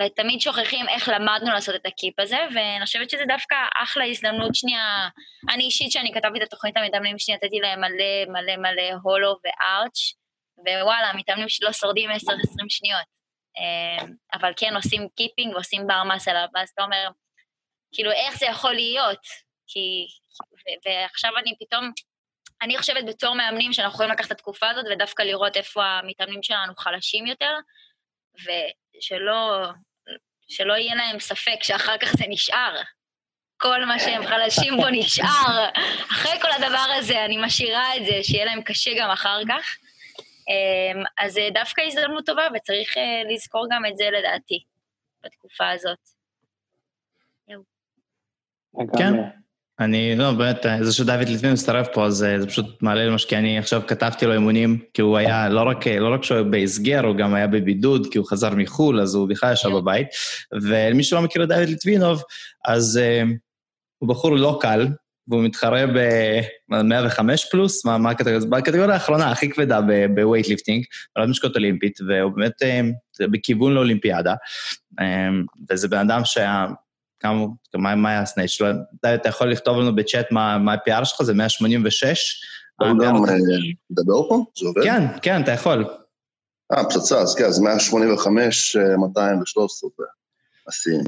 ותמיד שוכחים איך למדנו לעשות את הקיפ הזה, ואני חושבת שזה דווקא אחלה הזדמנות שנייה, אני אישית שאני כתבתי את התוכנית המתאמנים שלי, נתתי להם מלא מלא מלא הולו וארץ', ווואלה, המתאמנים שלא שורדים עשר עשרים שניות, אבל כן עושים קיפינג ועושים בר מסלאפ, ואז אתה אומר, כאילו איך זה יכול להיות, כי, ו- ועכשיו אני פתאום, אני חושבת בתור מאמנים שאנחנו יכולים לקחת את התקופה הזאת, ודווקא לראות איפה המתאמנים שלנו חלשים יותר, ושלא שלא יהיה להם ספק שאחר כך זה נשאר. כל מה שהם חלשים בו נשאר. אחרי כל הדבר הזה, אני משאירה את זה, שיהיה להם קשה גם אחר כך. אז זה דווקא הזדמנות טובה, וצריך לזכור גם את זה לדעתי, בתקופה הזאת. כן. אני, לא, באמת, זה שדוד ליטבין מסתרף פה, אז זה פשוט מעלה למה שכי אני עכשיו כתבתי לו אימונים, כי הוא היה, לא רק, לא רק שהוא בהסגר, הוא גם היה בבידוד, כי הוא חזר מחול, אז הוא בכלל ישב בבית, ולמי שלא מכיר את דוד ליטבינוב, אז uh, הוא בחור לא קל, והוא מתחרה ב-מאה וחמש פלוס, מה, מה הקטגוריה? בקטגוריה האחרונה הכי כבדה ב-weightlifting, עלת משקולת אולימפית, והוא באמת uh, בכיוון לאולימפיאדה, um, וזה בן אדם שה... כמה, מה היה הסנאצ' שלו? אתה יכול לכתוב לנו בצ'אט מה ה-פי אר שלך, זה מאה שמונים ושש. אתה גם מדבר פה? זה עובד? כן, כן, אתה יכול. אה, פצצה, אז כן, אז מאה שמונים וחמש, מאתיים ושלוש עשרה, עשים.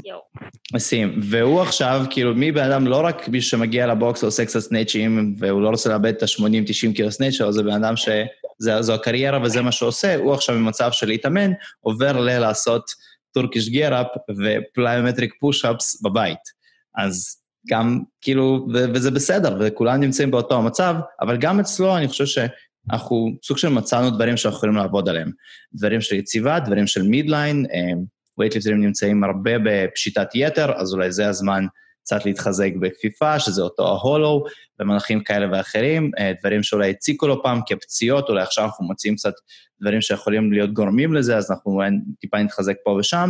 עשים, והוא עכשיו, כאילו, מי באדם לא רק מי שמגיע לבוקס ועושה קצת סנאצ'ים, והוא לא רוצה לאבד את ה-שמונים תשעים קילו סנאצ', אבל זה באדם שזו הקריירה וזה מה שעושה, הוא עכשיו במצב של להתאמן, עובר ללעשות... טורקיש גראפ ופליימטריק פוש-אפס בבית. אז גם, כאילו, וזה בסדר, וכולם נמצאים באותו המצב, אבל גם אצלו אני חושב שאנחנו, סוג של מצאנו דברים שאנחנו יכולים לעבוד עליהם. דברים של יציבה, דברים של מידליין, וייטליפטרים נמצאים הרבה בפשיטת יתר, אז אולי זה הזמן קצת להתחזק בכפיפה, שזה אותו ההולו, במנחים כאלה ואחרים, דברים שאולי הציקו לו פעם כפציעות, אולי עכשיו אנחנו מוצאים קצת דברים שיכולים להיות גורמים לזה, אז אנחנו טיפה נתחזק פה ושם,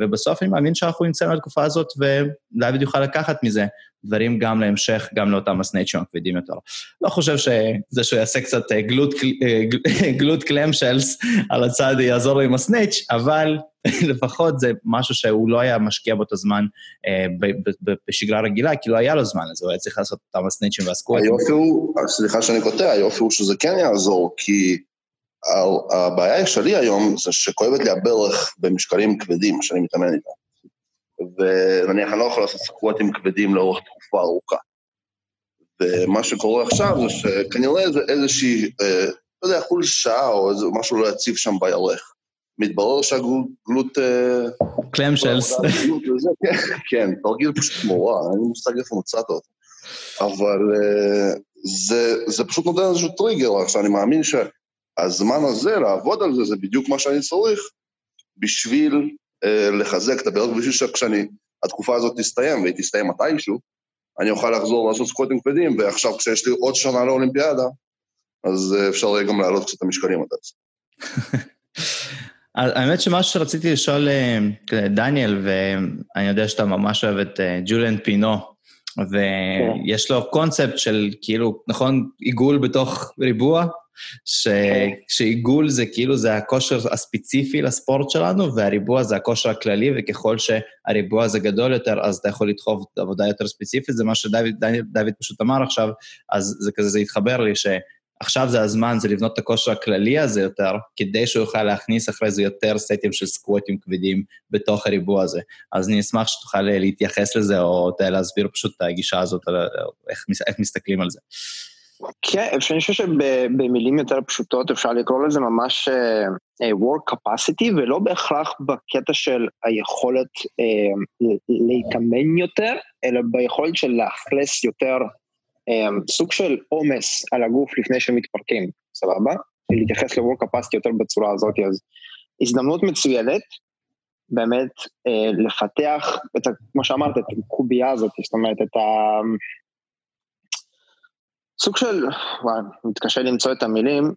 ובסוף אני מאמין שאנחנו נמצאים לתקופה הזאת, ולאביד יוכל לקחת מזה דברים גם להמשך, גם לאותם הסנאצ'ים הכבדים יותר. לא חושב שזה שהוא יעשה קצת גלוט קלמשלס על הצד, יעזור לו עם הסנאצ', אבל לפחות זה משהו שהוא לא היה משקיע באותו זמן בשגרה רגילה, כי לא היה לו זמן, אז הוא היה צריך לעשות אותם הסנאצ'ים והסקוואטים. היופי הוא, סליחה שאני קוטע, היופי הוא שזה כן יעזור, כי הבעיה שלי היום זה שכואבת לי הברך במשקלים כבדים שאני מתאמן איתם. ונניח אני לא יכול לעשות סקוואטים כבדים לאורך תקופה ארוכה. ומה שקורה עכשיו זה שכנראה איזושהי, לא יודע, חולשה או משהו לא יציב שם בירך. מתברר שהגלות... קלמשלס. כן, תרגיל פשוט מורה, אני מושג איפה מוצאת אותה. אבל זה פשוט נותן איזשהו טריגר, עכשיו אני מאמין שהזמן הזה לעבוד על זה, זה בדיוק מה שאני צריך, בשביל... לחזק את הברך, בשביל שכשהתקופה הזאת תסתיים, והיא תסתיים מתישהו, אני אוכל לחזור לעשות סקוואטים כבדים, ועכשיו כשיש לי עוד שנה לאולימפיאדה, אז אפשר גם להעלות קצת את המשקלים עד אז. האמת שמה שרציתי לשאול דניאל, ואני יודע שאתה ממש אוהב את ג'וליאן פינו, ויש לו קונספט של כאילו, נכון, עיגול בתוך ריבוע, ש... שעיגול זה כאילו זה הכושר הספציפי לספורט שלנו, והריבוע זה הכושר הכללי, וככל שהריבוע זה גדול יותר, אז אתה יכול לדחוף עבודה יותר ספציפית, זה מה שדוד פשוט אמר עכשיו, אז זה כזה, זה התחבר לי שעכשיו זה הזמן, זה לבנות את הכושר הכללי הזה יותר, כדי שהוא יוכל להכניס אחרי זה יותר סטים של סקווטים כבדים בתוך הריבוע הזה, אז אני אשמח שתוכל להתייחס לזה, או להסביר פשוט את הגישה הזאת, איך, איך מסתכלים על זה. כן, אני חושב שבמילים יותר פשוטות אפשר לקרוא לזה ממש work capacity, ולא בהכרח בקטע של היכולת להתאמן יותר, אלא ביכולת של להכלס יותר סוג של עומס על הגוף לפני שמתפרקים, סבבה? להתייחס ל-work capacity יותר בצורה הזאת, אז הזדמנות מצוינת, באמת לפתח, כמו שאמרת, את הקובייה הזאת, זאת אומרת, את הסוג של, מתקשה למצוא את המילים,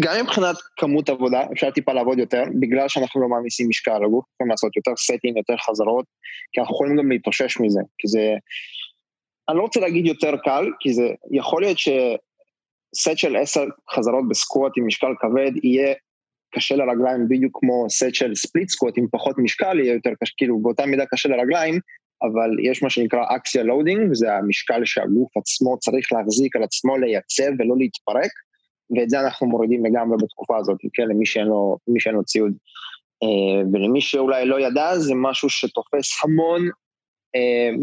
גם מבחינת כמות עבודה, אפשר טיפה לעבוד יותר, בגלל שאנחנו לא מעמיסים משקל על הגוף, יכולים לעשות יותר סטים, יותר חזרות, כי אנחנו יכולים גם להתאושש מזה, כי זה, אני לא רוצה להגיד יותר קל, כי זה יכול להיות שסט של עשר חזרות בסקוואט עם משקל כבד, יהיה קשה לרגליים בדיוק כמו סט של ספליט סקוואט, עם פחות משקל, יהיה יותר קשה, כאילו באותה מידה קשה לרגליים, אבל יש מה שנקרא אקסיה לודינג, וזה המשקל שהגוף עצמו צריך להחזיק על עצמו, לייצב ולא להתפרק, ואת זה אנחנו מורידים לגמרי בתקופה הזאת, כן, למי שאין לו, למי שאין לו ציוד. ולמי שאולי לא ידע, זה משהו שתופס המון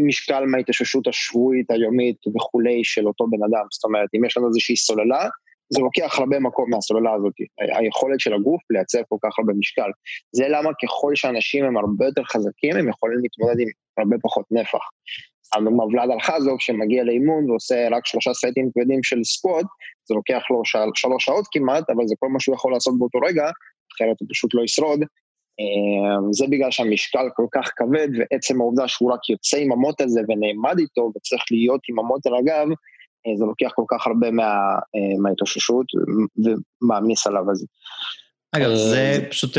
משקל מההתאוששות השבועית, היומית וכולי של אותו בן אדם. זאת אומרת, אם יש לנו איזושהי סוללה, זה לוקח הרבה מקום מהסוללה הזאת. היכולת של הגוף לייצר כל כך הרבה משקל. זה למה ככל שאנשים הם הרבה יותר חזקים, הם יכולים להתמודד עם הרבה פחות נפח. המבלד על חזוק שמגיע לאימון ועושה רק שלושה סטים כבדים של סקוואט, זה לוקח לו שלוש שעות כמעט, אבל זה כל מה שהוא יכול לעשות באותו רגע, אחרת הוא פשוט לא ישרוד. זה בגלל שהמשקל כל כך כבד, ועצם העובדה שהוא רק יוצא עם המוט הזה ונעמד איתו, וצריך להיות עם המוט על הגב, זה לוקח כל כך הרבה מההתאוששות, ומעמיס עליו הזה. אגב, זה פשוט,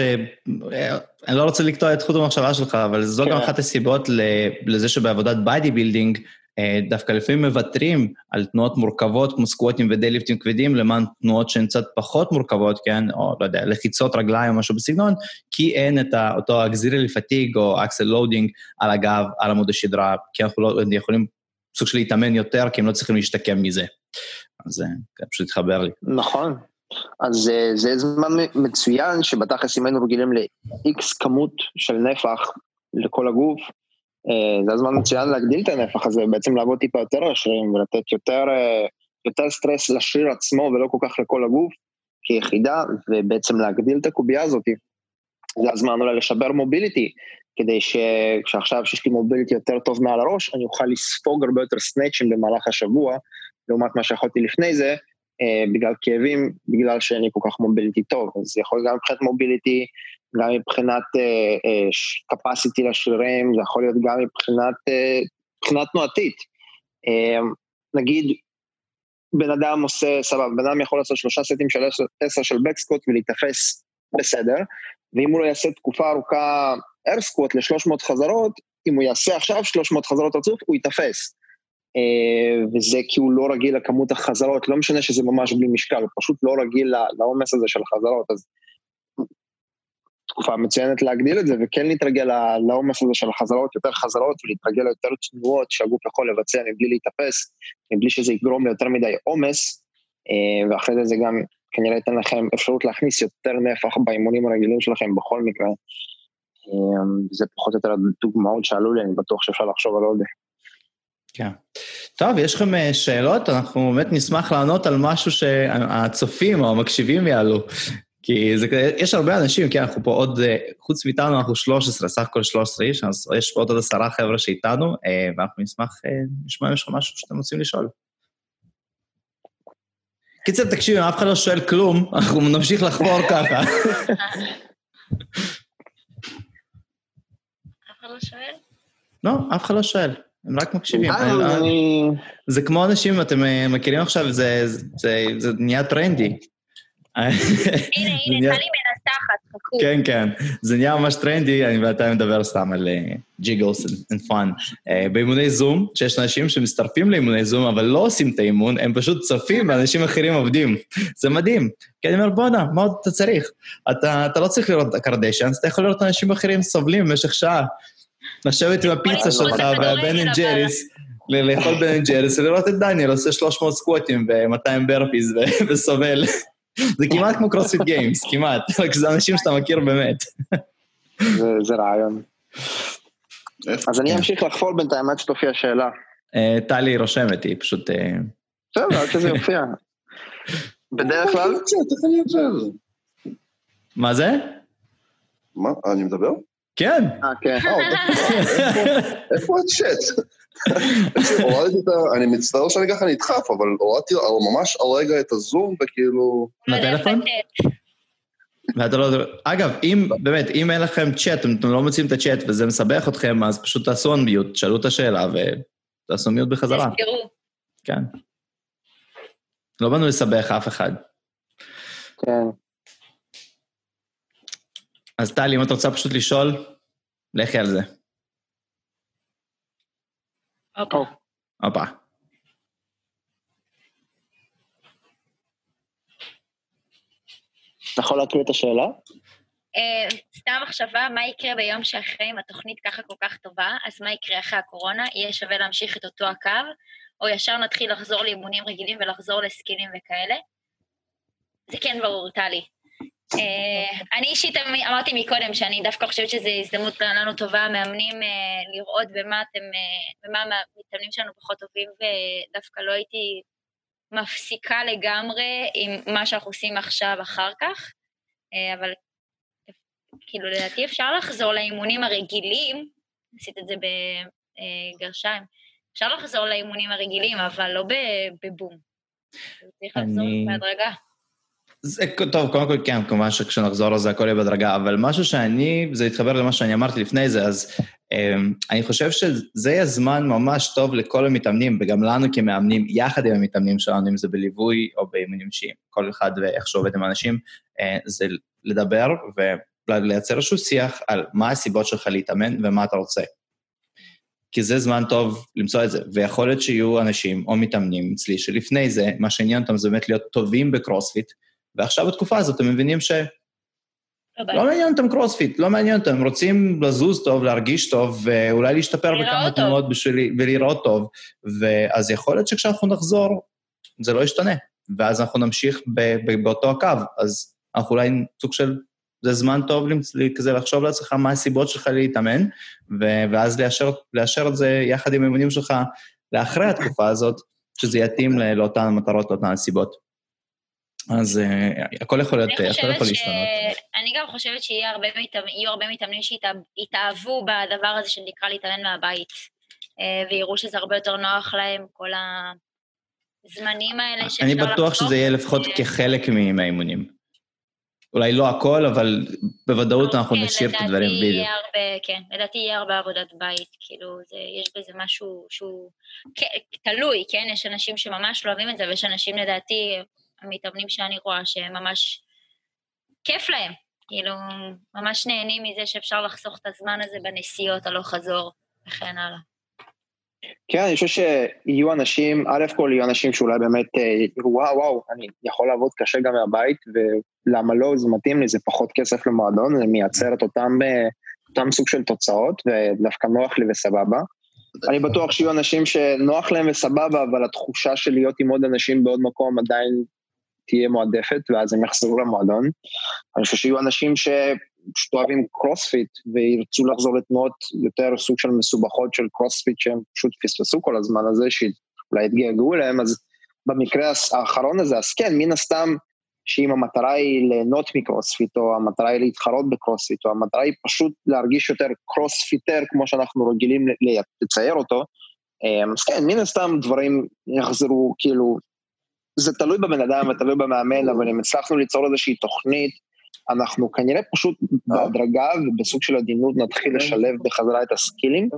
אני לא רוצה לקטוע את חוט המחשבה שלך, אבל זו גם אחת הסיבות לזה שבעבודת ביידי בילדינג, דווקא לפעמים מבטרים על תנועות מורכבות, כמו סקווטים ודליפטים כבדים, למען תנועות שהן קצת פחות מורכבות, כן? או לא יודע, לחיצות רגליים או משהו בסגנון, כי אין את אותו אקזיליארי פתיג או אקסל לודינג על הגב, על עמוד השדרה, כי אנחנו לא יכולים סוג של להתאמן יותר, כי הם לא צריכים להשתקם מזה. אז פשוט התחבר לי. נכון. אז זה זמן מצוין שבתכלס אם היינו רגילים ל-X כמות של נפח לכל הגוף, זה הזמן מצוין להגדיל את הנפח הזה, בעצם לעבוד טיפה יותר לשרירים ולתת יותר, יותר סטרס לשריר עצמו ולא כל כך לכל הגוף כיחידה, ובעצם להגדיל את הקובייה הזאת. זה הזמן אולי לשבר מוביליטי, כדי שכשעכשיו שיש לי מוביליטי יותר טוב מעל הראש, אני אוכל לספוג הרבה יותר סנאצ'ים במהלך השבוע, לעומת מה שיכולתי לפני זה, בגלל כאבים, בגלל שאני כל כך מוביליטי טוב, אז זה יכול גם מבחינת מוביליטי, גם מבחינת קפסיטי לשרירים, זה יכול להיות גם מבחינת, מבחינת תנועתית. נגיד, בן אדם עושה, סבב, בן אדם יכול לעשות שלושה סטים של עשר של בקסקוט ולהתאפס בסדר, ואם הוא לא יעשה תקופה ארוכה ארסקוט ל-שלוש מאות חזרות, אם הוא יעשה עכשיו שלוש מאות חזרות רצוף, הוא יתאפס. וזה כי הוא לא רגיל לכמות החזרות, לא משנה שזה ממש בלי משקל, הוא פשוט לא רגיל לעומס הזה של החזרות, אז תקופה מצוינת להגדיל את זה, וכן להתרגל לעומס הזה של החזרות, יותר חזרות, ולהתרגל יותר תנועות שהגוף יכול לבצע מבלי להתאפס, מבלי שזה יגרום ליותר מדי עומס, ואחרי זה זה גם כנראה ייתן לכם אפשרות להכניס יותר נפח באימונים הרגילים שלכם בכל מקרה, זה פחות או יותר הדוגמאות שעלו לי, אני בטוח שאפשר לחשוב על עוד. כן. טוב, יש לכם שאלות? אנחנו באמת נשמח לענות על משהו שהצופים או המקשיבים יעלו, כי זה, יש הרבה אנשים, כי אנחנו פה עוד, חוץ מאיתנו אנחנו שלוש עשרה, סך הכל שלוש עשרה איש, אז יש פה עוד עוד עשרה חבר'ה שאיתנו, ואנחנו נשמח, נשמע אם יש לך משהו שאתם רוצים לשאול. קיצר, תקשיב, אם אף אחד לא שואל כלום, אנחנו נמשיך לחפור ככה. אף אחד לא שואל? לא, אף אחד לא שואל. הם רק מקשיבים. זה כמו אנשים, אתם מכירים עכשיו, זה נהיה טרנדי. הנה, הנה, תלי מנסחת, חכו. כן, כן. זה נהיה ממש טרנדי, אני ואתה מדבר סתם על ג'יגלס ופאן. באימוני זום, שיש אנשים שמסתרפים לאימוני זום, אבל לא עושים את האימון, הם פשוט צפים, ואנשים אחרים עובדים. זה מדהים. כי אני אומר, בונה, מה עוד אתה צריך? אתה לא צריך לראות את הקרדשיאנס, אתה יכול לראות אנשים אחרים סובלים במשך שעה. לשבת עם הפיצה שלך והבן עם ג'ריס, לאכול בן עם ג'ריס, ולראות את דניאל, עושה שלוש מאות סקווטים ו-מאתיים ברפיס וסובל. זה כמעט כמו קרוספיט גיימס, כמעט. זה אנשים שאתה מכיר באמת. זה רעיון. אז אני אמשיך לחפול בינתיים, עד שתופיע שאלה. טלי רושמת, היא פשוט... טוב, רק שזה יופיע. בדרך כלל... מה זה? מה, אני מדבר? כן. אה, כן. איפה את שט? אני מצטער שאני ככה נדחף, אבל הורדתי ממש הרגע את הזום וכאילו... בטלפון? ואתה לא... אגב, אם, באמת, אם אין לכם צ'אט, אם אתם לא מוצאים את הצ'אט וזה מסבך אתכם, אז פשוט תעשו unmute, תשאלו את השאלה ותעשו unmute בחזרה. תזכרו. כן. לא באנו לסבך אף אחד. כן. אז טלי, אם את רוצה פשוט לשאול, לכי על זה. אופה. אופה. אתה יכול להקריא את השאלה? סתם מחשבה, מה יקרה ביום שאחרי אם התוכנית ככה כל כך טובה, אז מה יקרה אחרי הקורונה? יהיה שווה להמשיך את אותו הקו, או ישר נתחיל לחזור לאימונים רגילים ולחזור לסקילים וכאלה? זה כן ברור, טלי. אני אישית אמרתי מקודם שאני דווקא חושבת שזו הזדמנות לנו טובה, מאמנים לראות במה המתאמנים שלנו פחות טובים, ודווקא לא הייתי... מפסיקה לגמרי עם מה שאנחנו עושים עכשיו אחר כך, אבל כאילו לדעתי אפשר לחזור לאימונים הרגילים, עשית את זה בגרשיים, אפשר לחזור לאימונים הרגילים, אבל לא בבום. צריך לחזור בהדרגה. זה טוב, קודם כל כן, כמובן שכשנחזור זה הכל יהיה בהדרגה, אבל משהו שאני, זה התחבר למה שאני אמרתי לפני זה, אז אני חושב שזה יהיה זמן ממש טוב לכל המתאמנים, וגם לנו כמאמנים, יחד עם המתאמנים שלנו, אם זה בליווי או באימונים אישיים, כל אחד ואיך שעובד עם אנשים, זה לדבר ולייצר איזשהו שיח על מה הסיבות שלך להתאמן ומה אתה רוצה. כי זה זמן טוב למצוא את זה, ויכול להיות שיהיו אנשים או מתאמנים אצלי, שלפני זה, מה שעניין אותם זה באמת להיות טובים בקרוספיט, ועכשיו בתקופה הזאת הם מבינים ש... לא מעניין אותם קרוספיט, לא מעניין אותם, הם רוצים לזוז טוב, להרגיש טוב, ואולי להשתפר בכמה תנועות ולראות טוב, ואז יכול להיות שכשאנחנו נחזור, זה לא ישתנה, ואז אנחנו נמשיך באותו הקו, אז אנחנו אולי סוג של, זה זמן טוב כזה לחשוב לעצמך מה הסיבות שלך להתאמן, ואז לאשר את זה יחד עם האימונים שלך לאחרי התקופה הזאת, שזה יתאים לאותן המטרות, לאותן הסיבות. אז הכל יכול להיות, הכל יכול להשתנות. אני גם חושבת שיהיו הרבה מתאמנים שהתאהבו בדבר הזה שנקרא להתאמן מהבית, ויראו שזה הרבה יותר נוח להם, כל הזמנים האלה. אני בטוח שזה יהיה לפחות כחלק מהאימונים. אולי לא הכל, אבל בוודאות אנחנו נשאיר את הדברים בדיוק. כן, לדעתי יהיה הרבה עבודת בית, כאילו יש בזה משהו שהוא תלוי, כן? יש אנשים שממש לא אוהבים את זה, ויש אנשים לדעתי... המתאמנים שאני רואה שממש כיף להם, כאילו ממש נהנים מזה שאפשר לחסוך את הזמן הזה בנסיעות הלא חזור וכן הלאה. כן, אני חושב שיהיו אנשים, א' כל יהיו אנשים שאולי באמת, וואו וואו, אני יכול לעבוד קשה גם מהבית, ולמה לא, זה מתאים לי, זה פחות כסף למועדון, זה מייצר את אותם, אותם סוג של תוצאות, ודווקא נוח לי וסבבה. אני בטוח שיהיו אנשים שנוח להם וסבבה, אבל התחושה של להיות עם עוד אנשים בעוד מקום עדיין, תהיה מועדפת, ואז הם יחזרו למועדון. אני חושב שיהיו אנשים שתואבים קרוספיט, וירצו לחזור לתנועות יותר סוג של מסובכות של קרוספיט, שהם פשוט פספסו כל הזמן הזה, שאולי התגעגעו להם, אז במקרה האחרון הזה, אז כן, מן הסתם, שאם המטרה היא ליהנות מקרוספיט, או המטרה היא להתחרות בקרוספיט, או המטרה היא פשוט להרגיש יותר קרוספיטר, כמו שאנחנו רגילים לצייר אותו, אז כן, מן הסתם דברים יחזרו כאילו, זה תלוי בבן אדם, תלוי במאמן, אבל אם הצלחנו ליצור איזושהי תוכנית, אנחנו כנראה פשוט בהדרגה ובסוג של עדינות נתחיל לשלב בחזרה את הסקילים,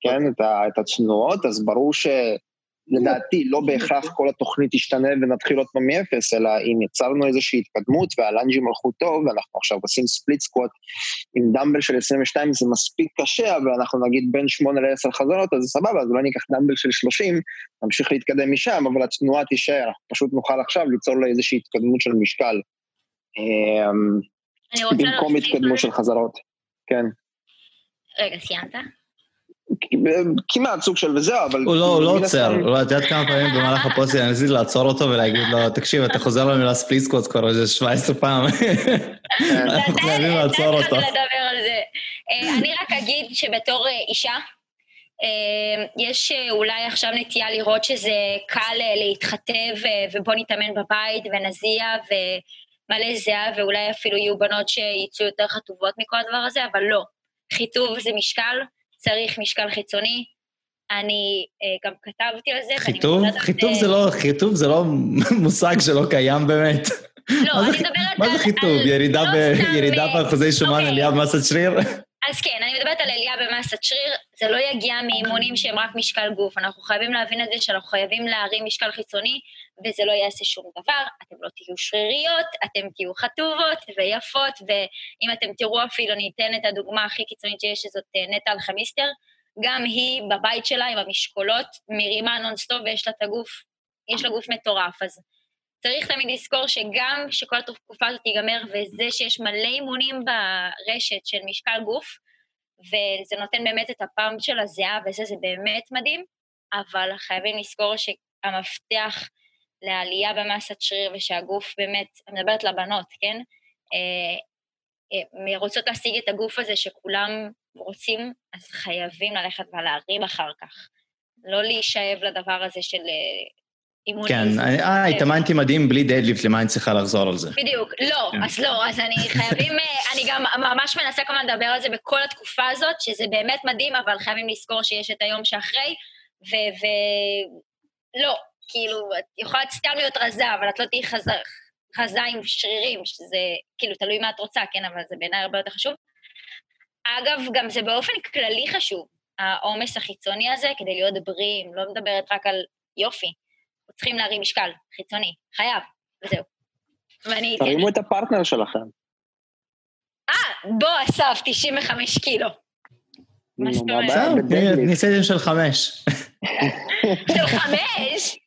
כן, את התנועות, אז ברור שלדעתי לא בהכרח כל התוכנית תשתנה ונתחיל עוד פעם מאפס, אלא אם יצרנו איזושהי התקדמות והלנג'ים הלכו טוב, ואנחנו עכשיו עושים ספליט סקוואט עם דמבל של עשרים ושתיים, זה מספיק קשה, אבל אנחנו נגיד בין שמונה לעשר חזרות, אז סבבה, אז אולי ניקח דמבל של שלושים, נמשיך להתקדם משם, אבל התנועה תישאר, פשוט נוכל עכשיו ליצור לה איזושהי התקדמות של משקל, במקום התקדמות של חזרות, כן. רגע, סיימת? כמעט סוג של וזהו, אבל... הוא לא עוצר, הוא יודעת כמה פעמים במהלך הפוסט, אני ניסיתי לעצור אותו ולהגיד לו, תקשיב, אתה חוזר למילה ספליסקוט כבר איזה שבע עשרה פעם, אנחנו חייבים לעצור אותו. אני רק אגיד שבתור אישה, יש אולי עכשיו נטייה לראות שזה קל להתחתב, ובוא נתאמן בבית ונזיע ומלא זיעה, ואולי אפילו יהיו בנות שיצאו יותר חטובות מכל הדבר הזה, אבל לא, חיטוב זה משקל, צריך משקל חיצוני, אני גם כתבתי על זה. חיטוב? חיטוב זה לא מושג שלא קיים באמת. לא, אני מדברת על... מה זה חיתוב? ירידה באחוזי שומן, עלייה במסת שריר? אז כן, אני מדברת על עלייה במסת שריר, זה לא יגיע מאימונים שהם רק משקל גוף, אנחנו חייבים להבין את זה שאנחנו חייבים להרים משקל חיצוני, וזה לא יעשה שום דבר, אתם לא תהיו שריריות, אתם תהיו חטובות ויפות, ואם אתם תראו אפילו, אני אתן את הדוגמה הכי קיצונית שיש, זאת נטה אלכימיסטר, גם היא בבית שלה עם המשקולות, מרימה נונסטופ ויש לה את הגוף, יש לה גוף מטורף, אז צריך תמיד לזכור שגם שכל התקופה הזאת ייגמר, וזה שיש מלא אימונים ברשת של משקל גוף, וזה נותן באמת את הפאמפ של הזיעה, וזה זה באמת מדהים, אבל חייבים לזכור שהמפתח לעלייה במסת שריר, ושהגוף באמת, אני מדברת לבנות, כן? רוצות להשיג את הגוף הזה שכולם רוצים, אז חייבים ללכת ולהרים אחר כך. לא להישאב לדבר הזה של... כן, אה, התאמנתי מדהים בלי דדליפט, למה אני צריכה לחזור על זה? בדיוק, לא, אז לא, אז אני חייבים, אני גם ממש מנסה כמה לדבר על זה בכל התקופה הזאת, שזה באמת מדהים, אבל חייבים לזכור שיש את היום שאחרי, ולא, כאילו, את יכולה סתם להיות רזה, אבל את לא תהיי חזה עם שרירים, שזה כאילו תלוי מה את רוצה, כן, אבל זה בעיניי הרבה יותר חשוב. אגב, גם זה באופן כללי חשוב, העומס החיצוני הזה, כדי להיות בריאים, לא מדברת רק על יופי, צריכים להרים משקל, חיצוני, חייב, וזהו. תרימו את הפרטנר שלכם. אה, בוא אסף, תשעים וחמישה קילו. ניסיתם של חמש. של חמש?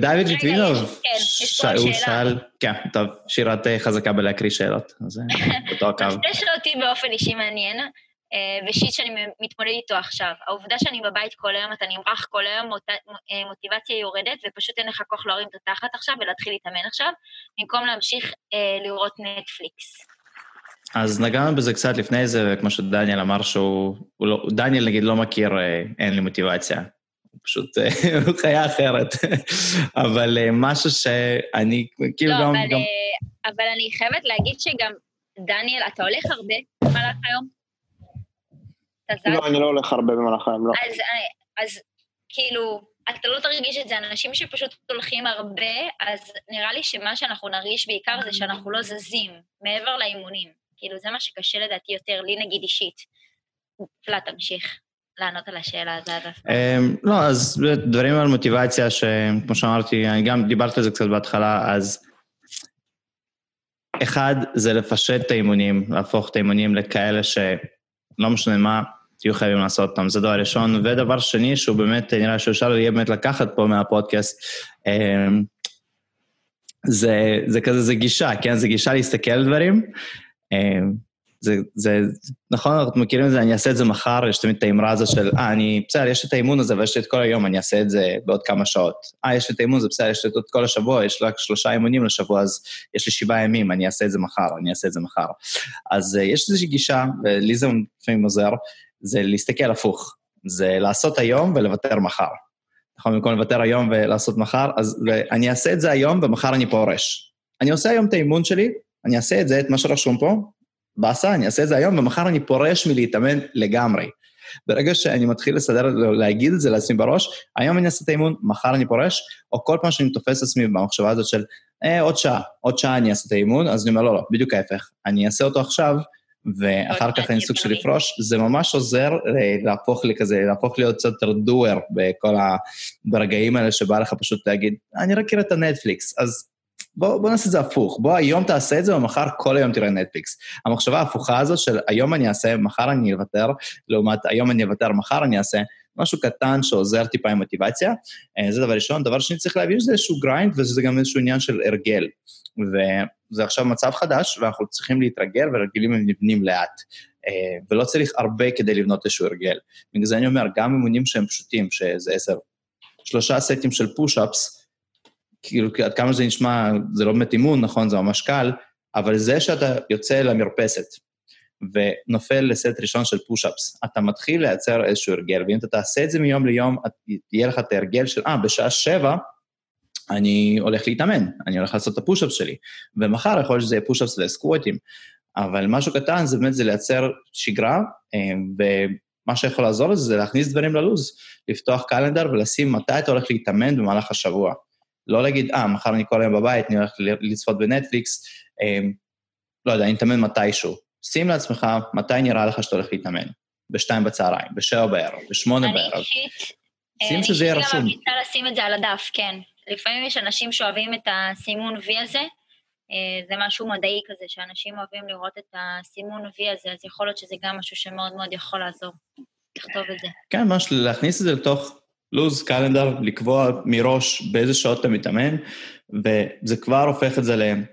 דוד ליטבינוב, הוא שאל, כן, טוב, שירת חזקה בלהקריא שאלות, אז אותו הקו. זה שאלותי באופן אישי מעניין, ושיט שאני מתמודד איתו עכשיו. העובדה שאני בבית כל היום, אתה נמרח כל היום, מוטיבציה יורדת, ופשוט אין לך כוח להרים את התחת עכשיו, ולהתחיל להתאמן עכשיו, במקום להמשיך לראות נטפליקס. אז נגענו בזה קצת לפני זה, וכמו שדניאל אמר שהוא, דניאל נגיד לא מכיר, אין לי מוטיבציה. פשוט הוא חיה אחרת. אבל משהו שאני, כאילו גם... אבל אני חייבת להגיד שגם, דניאל, אתה הולך הרבה במהלך היום? לא, אני לא הולך הרבה במהלך היום, לא. אז, אז כאילו, אתה לא תרגיש את זה, אנשים שפשוט הולכים הרבה, אז נראה לי שמה שאנחנו נרגיש בעיקר זה שאנחנו לא זזים, מעבר לאימונים. כאילו, זה מה שקשה לדעתי יותר, לי נגיד אישית. לא, תמשיך לענות על השאלה הזאת. לא, אז דברים על מוטיבציה, שכמו שאמרתי, אני גם דיברתי על זה קצת בהתחלה, אז... אחד, זה לפשט את האימונים, להפוך את האימונים לכאלה ש... לא משנה מה, תהיו חייבים לעשות אותם, זה דבר ראשון, ודבר שני, שהוא באמת, נראה שאפשר יהיה באמת לקחת פה מהפודקאסט, זה, זה כזה, זה גישה, כן? זה גישה להסתכל על דברים, זה, זה, נכון, אנחנו מכירים את זה, אני אעשה את זה מחר, יש תמיד את האמרה הזאת של, אה, אני, בסדר, יש את האימון הזה, ויש לי את כל היום, אני אעשה את זה בעוד כמה שעות. אה, יש לי את האימון הזה, בסדר, יש לי את כל השבוע, יש רק שלושה אימונים לשבוע, אז יש לי שבעה ימים, אני אעשה את זה מחר, אני אעשה את זה מחר. אז יש איזושהי גישה, ולי זה לפעמים עוזר, זה להסתכל הפוך, זה לעשות היום ולוותר מחר. נכון, במקום לוותר היום ולעשות מחר, אז אני אעשה את זה היום, ומחר אני פורש. אני עושה היום את האימון שלי, אני אעשה את זה, את מה שרשום פה, בעשה, אני אעשה את זה היום, ומחר אני פורש מלהתאמן לגמרי. ברגע שאני מתחיל לסדר, להגיד את זה לעצמי בראש, היום אני אעשה את האימון, מחר אני פורש, או כל פעם שאני תופס עצמי במחשבה הזאת של, אה, עוד שעה, עוד שעה אני אעשה את האימון, אז אני אומר, לא, לא, בדיוק ההפך, אני אעשה אותו עכשיו, ואחר כך אני סוג של לפרוש, זה ממש עוזר להפוך לי כזה, להפוך להיות קצת יותר דואר, בכל הרגעים האלה שבא לך פשוט להגיד, אני רק אראה את הנטפליקס, אז בוא, בוא נעשה את זה הפוך, בוא היום תעשה את זה, ומחר כל היום תראה נטפליקס. המחשבה ההפוכה הזאת של היום אני אעשה, מחר אני אוותר, לעומת היום אני אוותר, מחר אני אעשה, משהו קטן שעוזר טיפה עם מוטיבציה, זה דבר ראשון, דבר שאני צריך להביא, זה איזשהו גריינד, וזה גם איזשהו עניין של הרגל, וזה עכשיו מצב חדש, ואנחנו צריכים להתרגל, והרגלים הם נבנים לאט, ולא צריך הרבה כדי לבנות איזשהו הרגל. בגלל זה אני אומר, גם אימונים שהם פשוטים, שזה עשר, שלושה סטים של פוש-אפס, כאילו, עד כמה שזה נשמע, זה לא באמת אימון, נכון, זה ממש קל, אבל זה שאתה יוצא למרפסת, ונופל לסט ראשון של פוש-אפס, אתה מתחיל לייצר איזשהו הרגל, ואם אתה תעשה את זה מיום ליום, תהיה לך את ההרגל של, אה, בשעה שבע, אני הולך להתאמן, אני הולך לעשות את הפוש-אפס שלי, ומחר יכול להיות שזה יהיה פוש-אפס לסקווטים, אבל משהו קטן, זה באמת זה לייצר שגרה, ומה שיכול לעזור לזה, זה להכניס דברים ללוז, לפתוח קלנדר ולשים מתי אתה הולך להתאמן במהלך השבוע. לא להגיד, אה, מחר אני כל היום בבית, אני הולך לצפות בנטפליקס, לא יודע, אני אתאמן מתישהו. שים לעצמך, מתי נראה לך שאתה הולך להתאמן? בשתיים בצהריים, בשבע בערב, בשמונה בערב. שים שזה יהיה רשום. אני אישית גם לשים את זה על הדף, כן. לפעמים יש אנשים שאוהבים את הסימון וי הזה, זה משהו מדעי כזה, שאנשים אוהבים לראות את הסימון וי הזה, אז יכול להיות שזה גם משהו שמאוד מאוד יכול לעזור, לכתוב את זה. כן, ממש, להכניס את זה לתוך לוז, קלנדר, לקבוע מראש באיזה שעות אתה מתאמן, וזה כבר הופך את זה להם.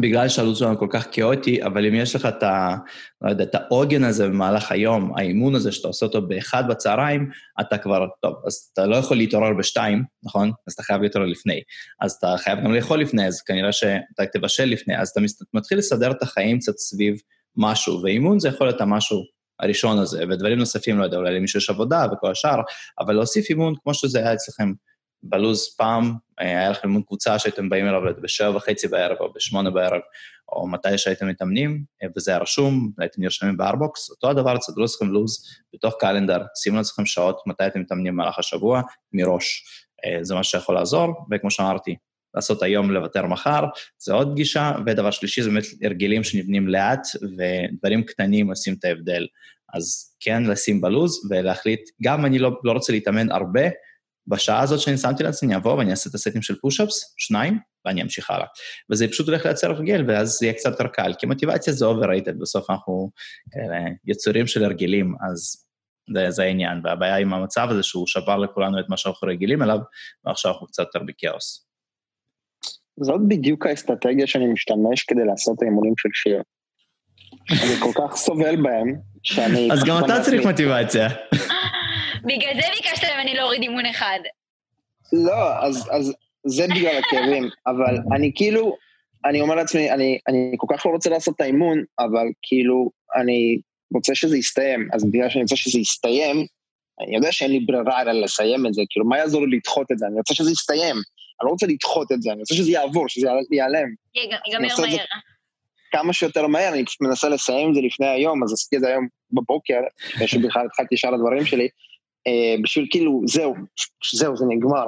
בגלל שהלו"ז שלנו כל כך כאוטי, אבל אם יש לך את, ה, לא יודע, את העוגן הזה במהלך היום, האימון הזה שאתה עושה אותו באחד בצהריים, אתה כבר, טוב, אז אתה לא יכול להתעורר בשתיים, נכון? אז אתה חייב להתעורר לפני. אז אתה חייב גם לאכול לפני, אז כנראה שאתה תבשל לפני, אז אתה מתחיל לסדר את החיים קצת סביב משהו, ואימון זה יכול להיות המשהו הראשון הזה, ודברים נוספים, לא יודע, אולי למישהו יש עבודה וכל השאר, אבל להוסיף אימון כמו שזה היה אצלכם, בלוז פעם, היה לכם אימון קבוצה שהייתם באים אליו בשבע וחצי בערב או בשמונה בערב, או מתי שהייתם מתאמנים, וזה היה רשום, הייתם נרשמים בארבוקס, אותו הדבר, צדרו לכם לוז בתוך קלנדר, שימו לכם שעות מתי אתם מתאמנים במהלך השבוע, מראש. זה מה שיכול לעזור, וכמו שאמרתי, לעשות היום, לוותר מחר, זה עוד פגישה, ודבר שלישי זה באמת הרגלים שנבנים לאט, ודברים קטנים עושים את ההבדל. אז כן, לשים בלוז ולהחליט, גם אני לא, לא רוצה להתאמן הרבה, בשעה הזאת שאני שמתי לעצמי, אני אבוא ואני אעשה את הסטים של פוש-אפס, שניים, ואני אמשיך הלאה. וזה פשוט הולך לייצר הרגל, ואז זה יהיה קצת יותר קל, כי מוטיבציה זה overrated, בסוף אנחנו יצורים של הרגלים, אז זה העניין, והבעיה עם המצב הזה שהוא שבר לכולנו את מה שאנחנו רגילים אליו, ועכשיו אנחנו קצת יותר בקאוס. זאת בדיוק האסטרטגיה שאני משתמש כדי לעשות האימונים של שיר. אני כל כך סובל בהם, שאני... אז גם אתה צריך מוטיבציה. בגלל זה ביקשת להם, אני לא אוריד אימון אחד. לא, אז, אז זה בגלל הכאבים, אבל אני כאילו, אני אומר לעצמי, אני, אני כל כך לא רוצה לעשות את האימון, אבל כאילו, אני רוצה שזה יסתיים, אז בגלל שאני רוצה שזה יסתיים, אני יודע שאין לי ברירה אלא לסיים את זה, כאילו, מה יעזור לי לדחות את זה? אני רוצה שזה יסתיים, אני לא רוצה לדחות את זה, אני רוצה שזה יעבור, שזה ייעלם. ייגמר מהר. כמה שיותר מהר, אני פשוט מנסה לסיים את זה לפני היום, אז עשיתי את זה היום בבוקר, שבכלל התחלתי שאר הדברים שלי, בשביל כאילו, זהו, זהו, זה נגמר.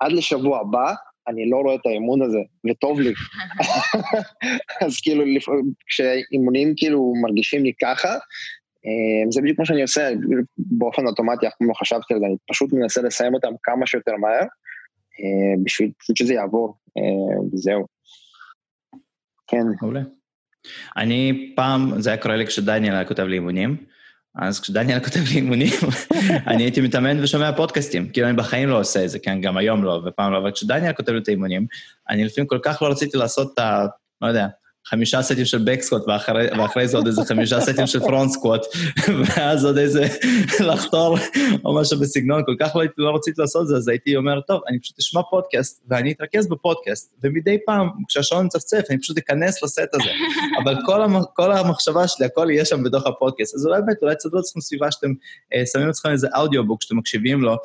עד לשבוע הבא, אני לא רואה את האימון הזה, וטוב לי. אז כאילו, כשאימונים כאילו מרגישים לי ככה, זה בדיוק כמו שאני עושה, באופן אוטומטי, אף פעם לא חשבתי על זה, אני פשוט מנסה לסיים אותם כמה שיותר מהר, בשביל שזה יעבור, וזהו. כן. מעולה. אני פעם, זה היה קורה לי כשדניאל היה כותב לי אימונים, אז כשדניאל כותב לי אימונים, אני הייתי מתאמן ושומע פודקאסטים, כאילו אני בחיים לא עושה את זה, כן, גם היום לא, ופעם לא, אבל כשדניאל כותב לי את האימונים, אני לפעמים כל כך לא רציתי לעשות את ה... לא יודע, חמישה סטים של בקסקוט, ואחרי, ואחרי זה עוד איזה חמישה סטים של פרונטסקוט, ואז עוד איזה לחתור, או משהו בסגנון, כל כך לא, לא רציתי לעשות זה, אז הייתי אומר, טוב, אני פשוט אשמע פודקאסט, ואני אתרכז בפודקאסט, ומדי פעם, כשהשעון מצפצף, אני פשוט אכנס לסט הזה, אבל כל, המ, כל המחשבה שלי, הכל יהיה שם בתוך הפודקאסט, אז אולי באמת, אולי צדרו אצלכם סביבה, שאתם אה, שמים אצלכם איזה אודיובוק, שאתם מקשיבים לו,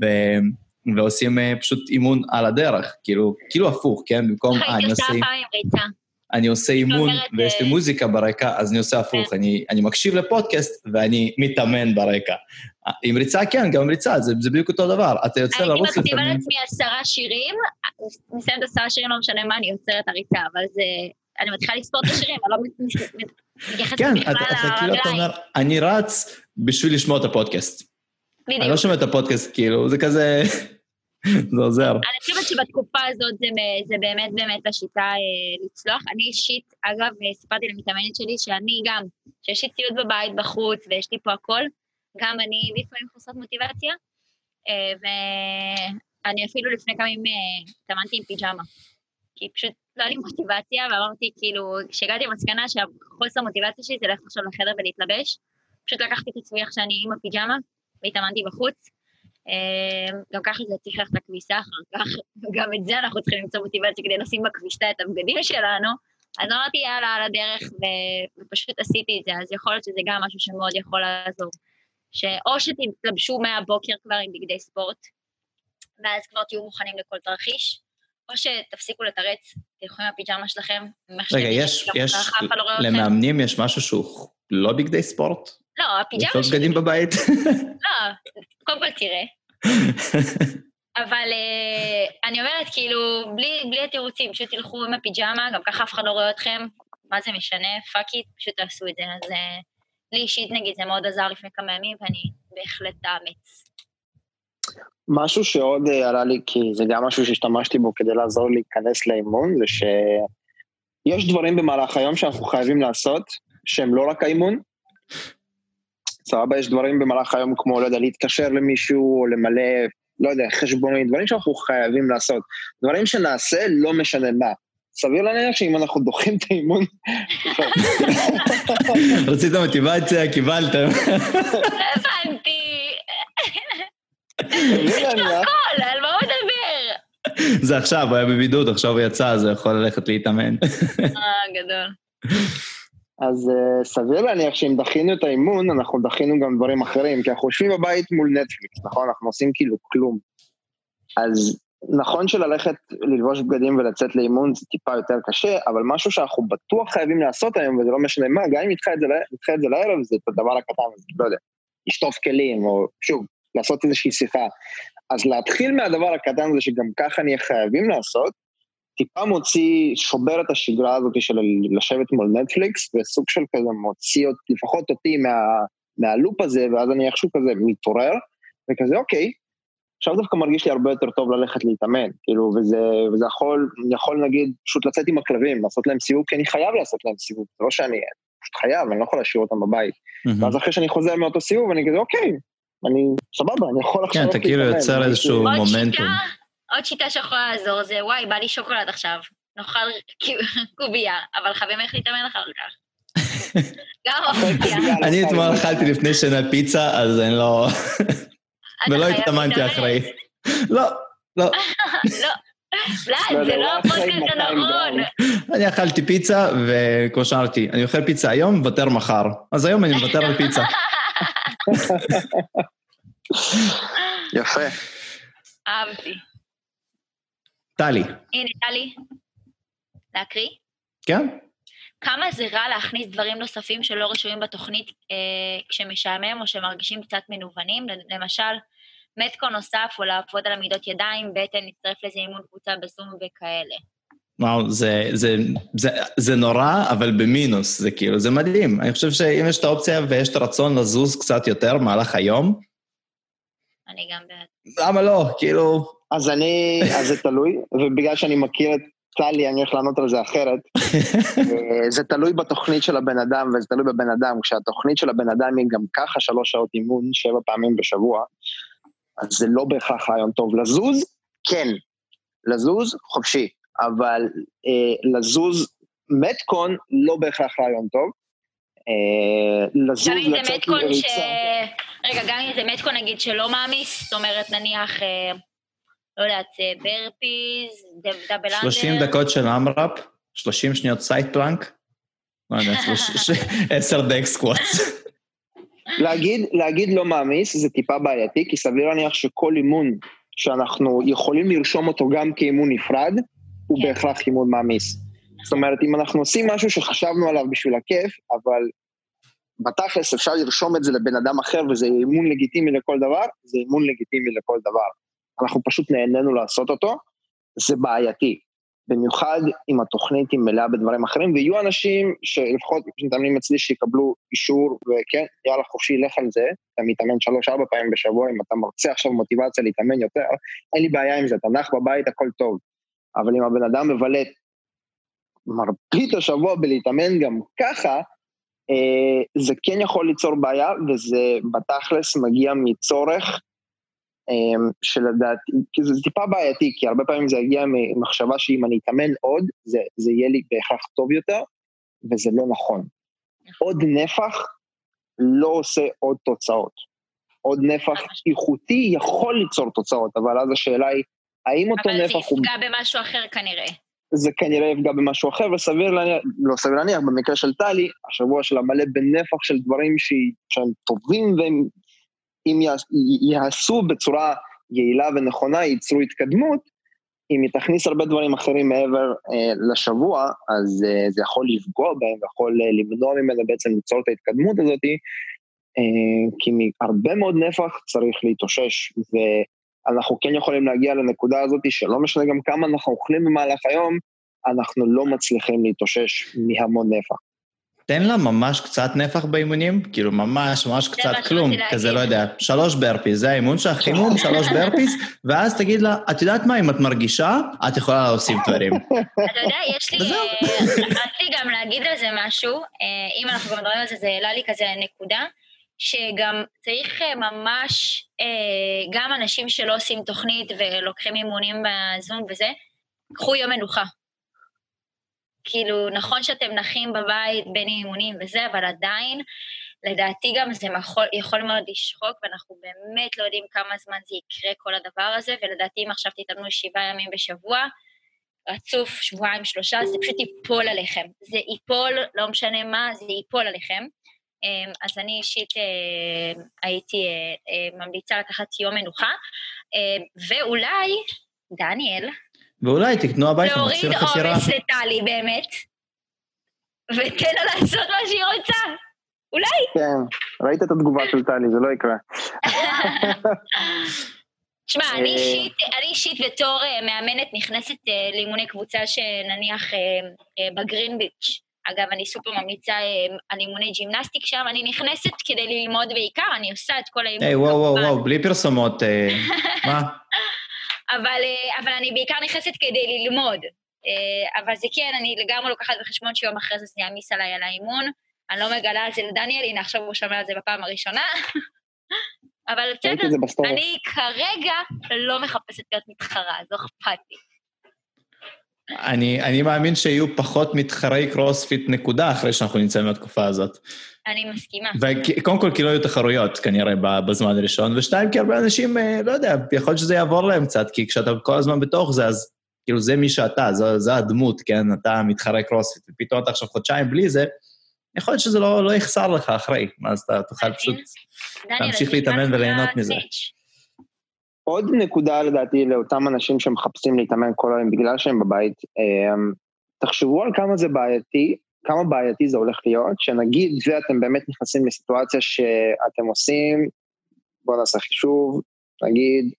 ו... ועושים אה, פשוט אימון על הדרך, כאילו, כאילו הפוך, כן? במקום, אה, אני עושה... אני עושה אימון ויש לי מוזיקה ברקע, אז אני עושה הפוך, אני מקשיב לפודקאסט ואני מתאמן ברקע. עם ריצה כן, גם עם ריצה, זה בדיוק אותו דבר. אתה יוצא לרוץ לפעמים... אני מקשיבה לעצמי עשרה שירים, מסיים את עשרה שירים, לא משנה מה, אני יוצרת הריצה, אבל אני מתחילה לספור את השירים, אני לא מתייחסת בכלל לרגליים. כן, אתה כאילו, אתה אומר, אני רץ בשביל לשמוע את הפודקאסט. אני לא שומע את הפודקאסט, כאילו, זה כזה... זה עוזר. אני חושבת שבתקופה הזאת זה באמת באמת השיטה לצלוח. אני אישית, אגב, סיפרתי למתאמנת שלי שאני גם, שיש לי ציוד בבית בחוץ ויש לי פה הכל, גם אני לפעמים חוסרת מוטיבציה, ואני אפילו לפני כמה ימים התאמנתי עם פיג'מה, כי פשוט לא היה לי מוטיבציה, ואמרתי כאילו, כשהגעתי למסקנה שהחוסר מוטיבציה שלי זה ללכת עכשיו לחדר ולהתלבש, פשוט לקחתי את עצמי איך שאני עם הפיג'מה, והתאמנתי בחוץ, גם ככה זה צריך ללכת לכביסה אחר כך, גם את זה אנחנו צריכים למצוא מוטיבציה כדי לשים בכביסה את הבגדים שלנו, אז אמרתי יאללה על הדרך ופשוט עשיתי את זה, אז יכול להיות שזה גם משהו שמאוד יכול לעזור, שאו שתתלבשו מהבוקר כבר עם בגדי ספורט, ואז כבר תהיו מוכנים לכל תרחיש, או שתפסיקו לתרץ, תלכו עם הפיג'מה שלכם, רגע, יש, למאמנים יש משהו שהוא לא בגדי ספורט? לא, הפיג'מה שלי. יש עוד בגדים בבית? לא, קודם כל תראה. אבל אני אומרת, כאילו, בלי התירוצים, פשוט תלכו עם הפיג'מה, גם ככה אף אחד לא רואה אתכם, מה זה משנה, פאק אית, פשוט תעשו את זה. אז לי אישית, נגיד, זה מאוד עזר לפני כמה ימים, ואני בהחלט אאמץ. משהו שעוד עלה לי, כי זה גם משהו שהשתמשתי בו כדי לעזור להיכנס לאימון, זה שיש דברים במהלך היום שאנחנו חייבים לעשות, שהם לא רק האימון, סבבה, יש דברים במהלך היום כמו, לא יודע, להתקשר למישהו, או למלא, לא יודע, חשבוני, דברים שאנחנו חייבים לעשות, דברים שנעשה לא משנה מה. סביר להניח שאם אנחנו דוחים את האימון... רצית מוטיבציה, קיבלת. הבנתי. יש לו קול, על מה הוא מדבר? זה עכשיו, הוא היה בבידוד, עכשיו הוא יצא, אז הוא יכול ללכת להתאמן. אה, גדול. אז סביר להניח שאם דחינו את האימון, אנחנו דחינו גם דברים אחרים, כי אנחנו יושבים בבית מול נטפליקס, נכון? אנחנו עושים כאילו כלום. אז נכון שללכת ללבוש בגדים ולצאת לאימון זה טיפה יותר קשה, אבל משהו שאנחנו בטוח חייבים לעשות היום, וזה לא משנה מה, גם אם נדחה את זה לערב, זה דבר הקטן, אז לא יודע, לשטוף כלים, או שוב, לעשות איזושהי שיחה. אז להתחיל מהדבר הקטן הזה, שגם ככה נהיה חייבים לעשות, טיפה מוציא, שובר את השגרה הזאת של לשבת מול נטפליקס, וסוג של כזה מוציא לפחות אותי מה, מהלופ הזה, ואז אני איכשהו כזה מתעורר, וכזה אוקיי, עכשיו דווקא מרגיש לי הרבה יותר טוב ללכת להתאמן, כאילו, וזה, וזה יכול, יכול נגיד, פשוט לצאת עם הכלבים, לעשות להם סיבוב, כי אני חייב לעשות להם סיבוב, זה לא שאני פשוט חייב, אני לא יכול להשאיר אותם בבית, mm-hmm. ואז אחרי שאני חוזר מאותו סיבוב, אני כזה אוקיי, אני סבבה, אני יכול עכשיו... כן, אתה כאילו יוצר איזשהו מומנטום. עוד שיטה שיכולה לעזור זה, וואי, בא לי שוקולד עכשיו, נאכל קובייה, אבל חייבים איך להתאמן אחר כך. גם קובייה. אני אתמול אכלתי לפני שנה פיצה, אז אני לא... ולא התאמנתי אחרי. לא, לא. לא, בלעד, זה לא הפודקאסט הנכון. אני אכלתי פיצה, וכמו שאמרתי, אני אוכל פיצה היום, מוותר מחר. אז היום אני מוותר על פיצה. יפה. אהבתי. טלי. הנה, טלי. להקריא? כן. כמה זה רע להכניס דברים נוספים שלא רשומים בתוכנית אה, כשמשעמם או שמרגישים קצת מנוונים, למשל, מתקו נוסף או לעבוד על עמידות ידיים, בטן, נצטרף לזה אימון קבוצה בזום וכאלה. וואו, זה, זה, זה, זה נורא, אבל במינוס, זה כאילו, זה מדהים. אני חושב שאם יש את האופציה ויש את הרצון לזוז קצת יותר מהלך היום, אני גם בעד. למה לא? כאילו... אז אני, אז זה תלוי, ובגלל שאני מכיר את טלי, אני הולך לענות על זה אחרת, זה תלוי בתוכנית של הבן אדם, וזה תלוי בבן אדם, כשהתוכנית של הבן אדם היא גם ככה שלוש שעות אימון, שבע פעמים בשבוע, אז זה לא בהכרח היום טוב. לזוז, כן. לזוז, חופשי. אבל אה, לזוז מתקון לא בהכרח היום טוב. אה, לזוז לצאת מריצה. ש... רגע, גם אם זה מתקון נגיד שלא מעמיס, זאת אומרת נניח... אה... לא להצא, ברפיז, דאבל אנדר. שלושים דקות של אמראפ, שלושים שניות סייט פלנק, לא יודע, עשר דק סקווטס. להגיד לא מאמיס, זה טיפה בעייתי, כי סביר להניח שכל אימון שאנחנו יכולים לרשום אותו גם כאימון נפרד, הוא בהכרח אימון מאמיס. זאת אומרת, אם אנחנו עושים משהו שחשבנו עליו בשביל הכיף, אבל בתכלס אפשר לרשום את זה לבן אדם אחר, וזה אימון לגיטימי לכל דבר, זה אימון לגיטימי לכל דבר. אנחנו פשוט נהנינו לעשות אותו, זה בעייתי. במיוחד אם התוכנית היא מלאה בדברים אחרים, ויהיו אנשים שלפחות מתאמנים אצלי שיקבלו אישור, וכן, יאללה חופשי, לך על זה, אתה מתאמן שלוש, ארבע פעמים בשבוע, אם אתה מרצה עכשיו מוטיבציה להתאמן יותר, אין לי בעיה עם זה, תנח בבית, הכל טוב. אבל אם הבן אדם מבלט מרבית השבוע בלהתאמן גם ככה, זה כן יכול ליצור בעיה, וזה בתכלס מגיע מצורך, שלדעתי, כי זה טיפה בעייתי, כי הרבה פעמים זה הגיע ממחשבה שאם אני אתאמן עוד, זה, זה יהיה לי בהכרח טוב יותר, וזה לא נכון. עוד נפח לא עושה עוד תוצאות. עוד נפח איכותי יכול ליצור תוצאות, אבל אז השאלה היא, האם אותו נפח... אבל זה יפגע הוא... במשהו אחר כנראה. זה כנראה יפגע במשהו אחר, וסביר להניח, לא סביר להניח, במקרה של טלי, השבוע שלה מלא בנפח של דברים שהם טובים והם... אם יעשו בצורה יעילה ונכונה, ייצרו התקדמות, אם היא תכניס הרבה דברים אחרים מעבר אה, לשבוע, אז אה, זה יכול לפגוע בהם, יכול אה, למנוע ממנה בעצם ליצור את ההתקדמות הזאת, אה, כי מהרבה מאוד נפח צריך להתאושש, אנחנו כן יכולים להגיע לנקודה הזאת, שלא משנה גם כמה אנחנו אוכלים במהלך היום, אנחנו לא מצליחים להתאושש מהמון נפח. תן לה ממש קצת נפח באימונים, כאילו ממש ממש קצת כלום, כזה לא יודע, שלוש ברפיס, זה האימון שלך, חימום, שלוש ברפיס, ואז תגיד לה, את יודעת מה, אם את מרגישה, את יכולה להוסיף דברים. אתה יודע, יש לי, רציתי גם להגיד על זה משהו, אם אנחנו גם מדברים על זה, זה העלה לי כזה נקודה, שגם צריך ממש, גם אנשים שלא עושים תוכנית ולוקחים אימונים בזום וזה, קחו יום מנוחה. כאילו, נכון שאתם נחים בבית בין אימונים וזה, אבל עדיין, לדעתי גם זה יכול מאוד לשחוק, ואנחנו באמת לא יודעים כמה זמן זה יקרה כל הדבר הזה, ולדעתי אם עכשיו תתאמנו שבעה ימים בשבוע, רצוף שבועיים שלושה, זה פשוט ייפול עליכם. זה ייפול, לא משנה מה, זה ייפול עליכם. אז אני אישית הייתי ממליצה לקחת יום מנוחה, ואולי, דניאל, ואולי תקנו הביתה, להוריד עומס לטלי באמת, ותן לה לעשות מה שהיא רוצה, אולי. כן, ראית את התגובה של טלי, זה לא יקרה. תשמע, אני אישית בתור מאמנת נכנסת לאימוני קבוצה שנניח בגרין ביץ', אגב, אני סופר ממליצה על אימוני ג'ימנסטיק שם, אני נכנסת כדי ללמוד בעיקר, אני עושה את כל האימון. היי, וואו, וואו, וואו, בלי פרסומות, מה? אבל, אבל אני בעיקר נכנסת כדי ללמוד, אבל זה כן, אני לגמרי לוקחת בחשבון שיום אחרי זה זה יעמיס עליי על האימון, אני לא מגלה על זה לדניאל, הנה עכשיו הוא שומע על זה בפעם הראשונה, אבל בסדר, אני כרגע לא מחפשת להיות מתחרה, זו אכפתי. אני, אני מאמין שיהיו פחות מתחרי קרוספיט נקודה אחרי שאנחנו נמצאים בתקופה הזאת. אני מסכימה. וקודם כל, כי לא יהיו תחרויות, כנראה, בזמן הראשון, ושתיים, כי הרבה אנשים, לא יודע, יכול להיות שזה יעבור להם קצת, כי כשאתה כל הזמן בתוך זה, אז כאילו זה מי שאתה, זו, זו הדמות, כן? אתה מתחרי קרוספיט, ופתאום אתה עכשיו חודשיים בלי זה, יכול להיות שזה לא, לא יחסר לך אחרי, אז אתה תוכל פשוט להמשיך להתאמן וליהנות מזה. עוד נקודה לדעתי לאותם אנשים שמחפשים להתאמן כל היום בגלל שהם בבית, תחשבו על כמה זה בעייתי, כמה בעייתי זה הולך להיות, שנגיד ואתם באמת נכנסים לסיטואציה שאתם עושים, בואו נעשה חישוב, נגיד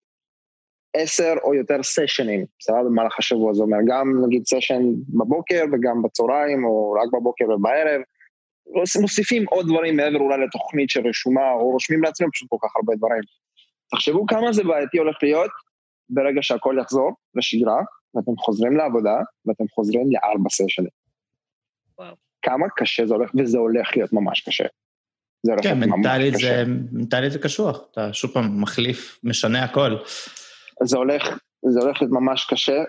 עשר או יותר סשנים, בסדר במהלך השבוע, זה אומר גם נגיד סשן בבוקר וגם בצהריים או רק בבוקר ובערב, מוסיפים עוד דברים מעבר אולי לתוכנית של רשומה או רושמים לעצמם פשוט כל כך הרבה דברים. תחשבו כמה זה בעייתי הולך להיות ברגע שהכל יחזור לשגרה, ואתם חוזרים לעבודה, ואתם חוזרים לארבע סשנים. כמה קשה זה הולך, וזה הולך להיות ממש קשה. זה הולך להיות ממש קשה. מנטלית זה קשוח, אתה שוב פעם מחליף, משנה הכל. זה הולך, זה הולך להיות ממש קשה,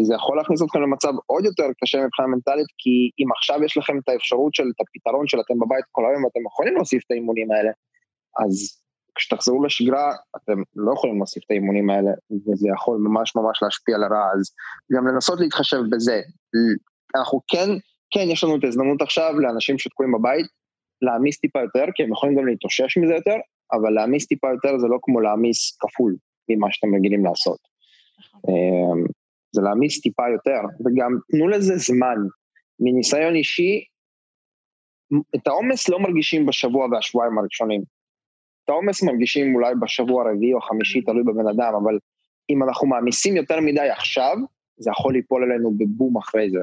וזה יכול להכניס אתכם למצב עוד יותר קשה מבחינה מנטלית, כי אם עכשיו יש לכם את האפשרות של, את הפתרון של אתם בבית כל היום, ואתם יכולים להוסיף את האימונים האלה, אז כשתחזרו לשגרה, אתם לא יכולים להוסיף את האימונים האלה, וזה יכול ממש ממש להשפיע לרע, אז גם לנסות להתחשב בזה. אנחנו כן, כן יש לנו את הזדמנות עכשיו, לאנשים שתקועים בבית, להעמיס טיפה יותר, כי הם יכולים גם להתאושש מזה יותר, אבל להעמיס טיפה יותר זה לא כמו להעמיס כפול, ממה שאתם רגילים לעשות. זה להעמיס טיפה יותר, וגם תנו לזה זמן. מניסיון אישי, את העומס לא מרגישים בשבוע והשבועיים הראשונים, את העומס מרגישים אולי בשבוע הרביעי או חמישי, תלוי בבן אדם, אבל אם אנחנו מעמיסים יותר מדי עכשיו, זה יכול ליפול עלינו בבום אחרי זה.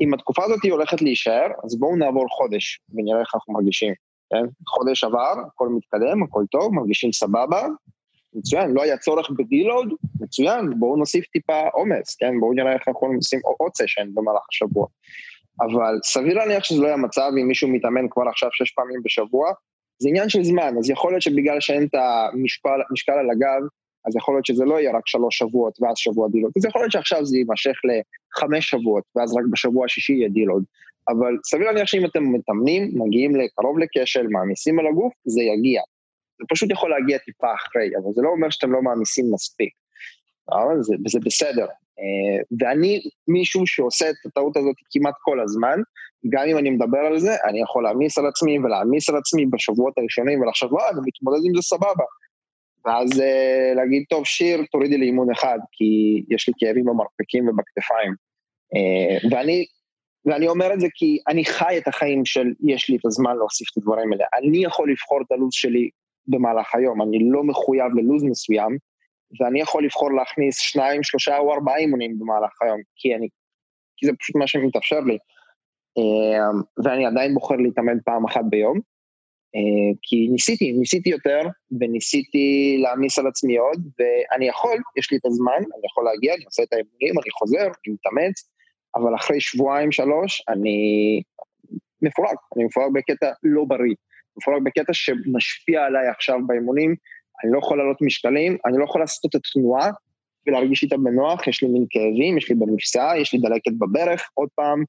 אם התקופה הזאת היא הולכת להישאר, אז בואו נעבור חודש, ונראה איך אנחנו מרגישים. כן? חודש עבר, הכל מתקדם, הכל טוב, מרגישים סבבה, מצוין, לא היה צורך בדילוד, מצוין, בואו נוסיף טיפה עומס, כן? בואו נראה איך אנחנו עושים עוד סשן במהלך השבוע. אבל סביר להניח שזה לא היה מצב, אם מישהו מתאמן כבר עכשיו שש פעמים בשבוע, זה עניין של זמן, אז יכול להיות שבגלל שאין את המשקל על הגב, אז יכול להיות שזה לא יהיה רק שלוש שבועות, ואז שבוע דילוד. אז יכול להיות שעכשיו זה יימשך לחמש שבועות, ואז רק בשבוע השישי יהיה דילוד. אבל סביר להניח שאם אתם מתאמנים, מגיעים לקרוב לקשל, מעמיסים על הגוף, זה יגיע. זה פשוט יכול להגיע טיפה אחרי, אבל זה לא אומר שאתם לא מעמיסים מספיק. אבל זה, זה בסדר. ואני מישהו שעושה את הטעות הזאת כמעט כל הזמן, גם אם אני מדבר על זה, אני יכול להעמיס על עצמי ולהעמיס על עצמי בשבועות הראשונים, ולחשוב, לא, אני מתמודד עם זה סבבה. ואז להגיד, טוב, שיר, תורידי לי אימון אחד, כי יש לי כאבים במרפקים ובכתפיים. ואני, ואני אומר את זה כי אני חי את החיים של, יש לי את הזמן להוסיף את הדברים האלה. אני יכול לבחור את הלוז שלי במהלך היום, אני לא מחויב ללוז מסוים, ואני יכול לבחור להכניס שניים, שלושה או ארבעה אימונים במהלך היום, כי אני, כי זה פשוט מה שמתאפשר לי, ואני עדיין בוחר להתאמן פעם אחת ביום, כי ניסיתי, ניסיתי יותר, וניסיתי להעמיס על עצמי עוד, ואני יכול, יש לי את הזמן, אני יכול להגיע, אני עושה את האימונים, אני חוזר, אני מתאמץ, אבל אחרי שבועיים, שלוש, אני מפורק, אני מפורק בקטע לא בריא, מפורק בקטע שמשפיע עליי עכשיו באימונים, אני לא יכול לעלות משקלים, אני לא יכול לעשות את התנועה, ולהרגיש איתה בנוח, יש לי מין כאבים, יש לי במפסע, יש לי דלקת בברך, עוד פעם,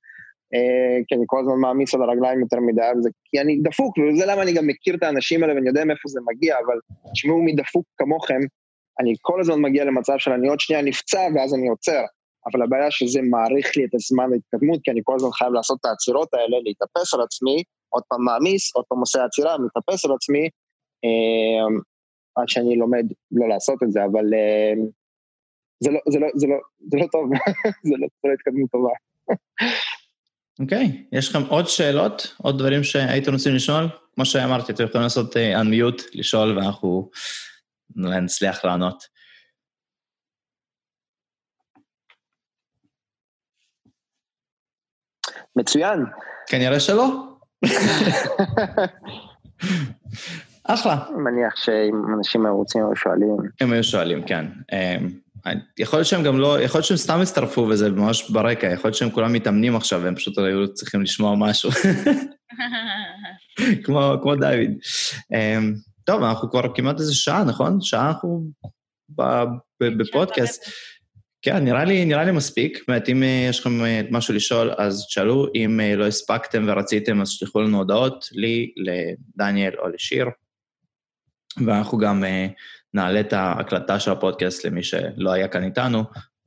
כי אני כל הזמן מאמיס על הרגליים יותר מדי, כי אני דפוק, וזה למה אני גם מכיר את האנשים האלה, ואני יודע מאיפה זה מגיע, אבל תשמעו מי דפוק כמוכם, אני כל הזמן מגיע למצב של אני עוד שנייה נפצע, ואז אני עוצר, אבל הבעיה שזה מעריך לי את הזמן להתקדמות, כי אני כל הזמן חייב לעשות את העצירות האלה, להתאפס על עצמי, עוד פעם מאמיס, עוד פעם עושה עצירה, מתאפס על עצמי, עד שאני לומד לא לעשות את זה, אבל זה לא, זה לא, זה לא, זה לא טוב, זה לא התקדמות טובה. אוקיי, יש לכם עוד שאלות, עוד דברים שהייתם רוצים לשאול? כמו שאמרתי, אתם יכולים לעשות unmute, לשאול, ואנחנו נצליח לענות. מצוין. כנראה שלא. אחלה. מניח שאם אנשים רוצים או שואלים. הם היו שואלים, כן. יכול להיות שהם גם לא, יכול להיות שהם סתם הצטרפו וזה ממש ברקע, יכול להיות שהם כולם מתאמנים עכשיו והם פשוט היו צריכים לשמוע משהו. כמו, כמו דוד. טוב, אנחנו כבר כמעט איזה שעה, נכון? שעה אנחנו בפודקאסט. כן, נראה לי, נראה לי מספיק. באמת, אם יש לכם משהו לשאול, אז תשאלו. אם לא הספקתם ורציתם, אז תשלחו לנו הודעות, לי, לדניאל או לשיר. ואנחנו גם נעלה את ההקלטה של הפודקאסט למי שלא היה כאן איתנו,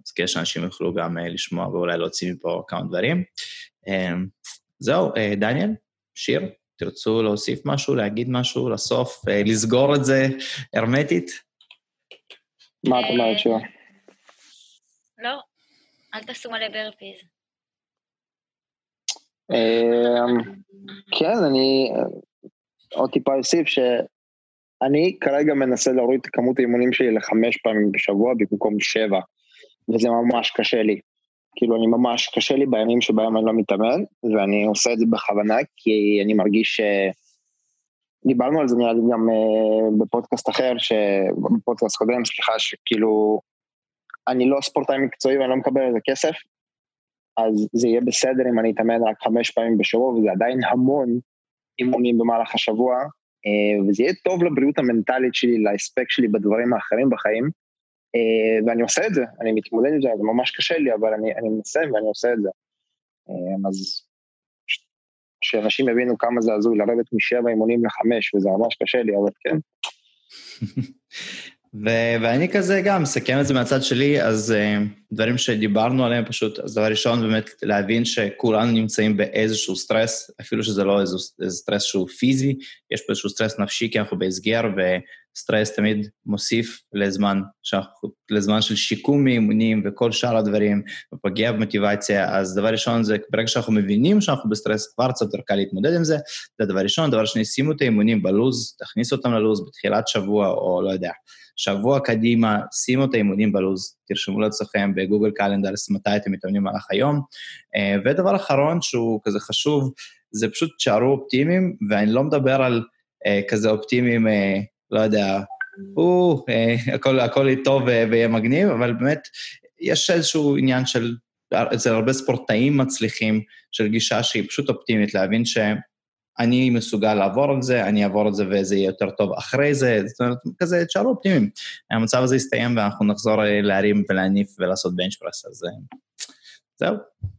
אז כדי שאנשים יוכלו גם לשמוע ואולי להוציא מפה כמה דברים. זהו, דניאל, שיר, תרצו להוסיף משהו, להגיד משהו, לסוף, לסגור את זה הרמטית? מה את אומרת שוב? לא, אל תעשו מלא ברפיז. כן, אני עוד טיפה אוסיף ש... אני כרגע מנסה להוריד את כמות האימונים שלי לחמש פעמים בשבוע במקום שבע, וזה ממש קשה לי. כאילו, אני ממש קשה לי בימים שבהם אני לא מתאמן, ואני עושה את זה בכוונה, כי אני מרגיש ש... דיברנו על זה נראה לי גם בפודקאסט אחר, ש... בפודקאסט קודם, סליחה, שכאילו, אני לא ספורטאי מקצועי ואני לא מקבל איזה כסף, אז זה יהיה בסדר אם אני אתאמן רק חמש פעמים בשבוע, וזה עדיין המון אימונים במהלך השבוע, וזה יהיה טוב לבריאות המנטלית שלי, להספק שלי בדברים האחרים בחיים, ואני עושה את זה, אני מתמודד עם זה, זה ממש קשה לי, אבל אני, אני מנסה ואני עושה את זה. אז שאנשים יבינו כמה זה הזוי, לרדת משבע אימונים לחמש, וזה ממש קשה לי, אבל כן. ו- ואני כזה גם, סכם את זה מהצד שלי, אז דברים שדיברנו עליהם פשוט, אז דבר ראשון באמת להבין שכולנו נמצאים באיזשהו סטרס, אפילו שזה לא איזשהו סטרס שהוא פיזי, יש פה איזשהו סטרס נפשי, כי אנחנו בהסגר, וסטרס תמיד מוסיף לזמן, שאנחנו, לזמן של שיקום מאימונים וכל שאר הדברים, ופגיע במוטיבציה, אז דבר ראשון זה, ברגע שאנחנו מבינים שאנחנו בסטרס, כבר צד דרכה להתמודד עם זה, זה דבר ראשון, דבר שני, שימו את האימונים בלוז, תכניסו אותם ללוז בתחילת שבוע, או לא יודע, שבוע קדימה, שימו את האימונים בלוז, תרשמו לעצמכם בגוגל קלנדרס, מתי אתם מתאמנים עליך היום, ודבר אחרון שהוא כזה חשוב, זה פשוט תשארו אופטימיים, ואני לא מדבר על כזה אופטימיים, לא יודע, או, הכל, הכל טוב ויהיה מגניב, אבל באמת יש איזשהו עניין של, אצל הרבה ספורטאים מצליחים, של גישה שהיא פשוט אופטימית, להבין ש... אני מסוגל לעבור את זה, אני אעבור את זה וזה יהיה יותר טוב אחרי זה, זאת אומרת, כזה תשארו אופטימיים. המצב הזה יסתיים ואנחנו נחזור להרים ולהניף ולעשות בנצ' פרס, אז זהו.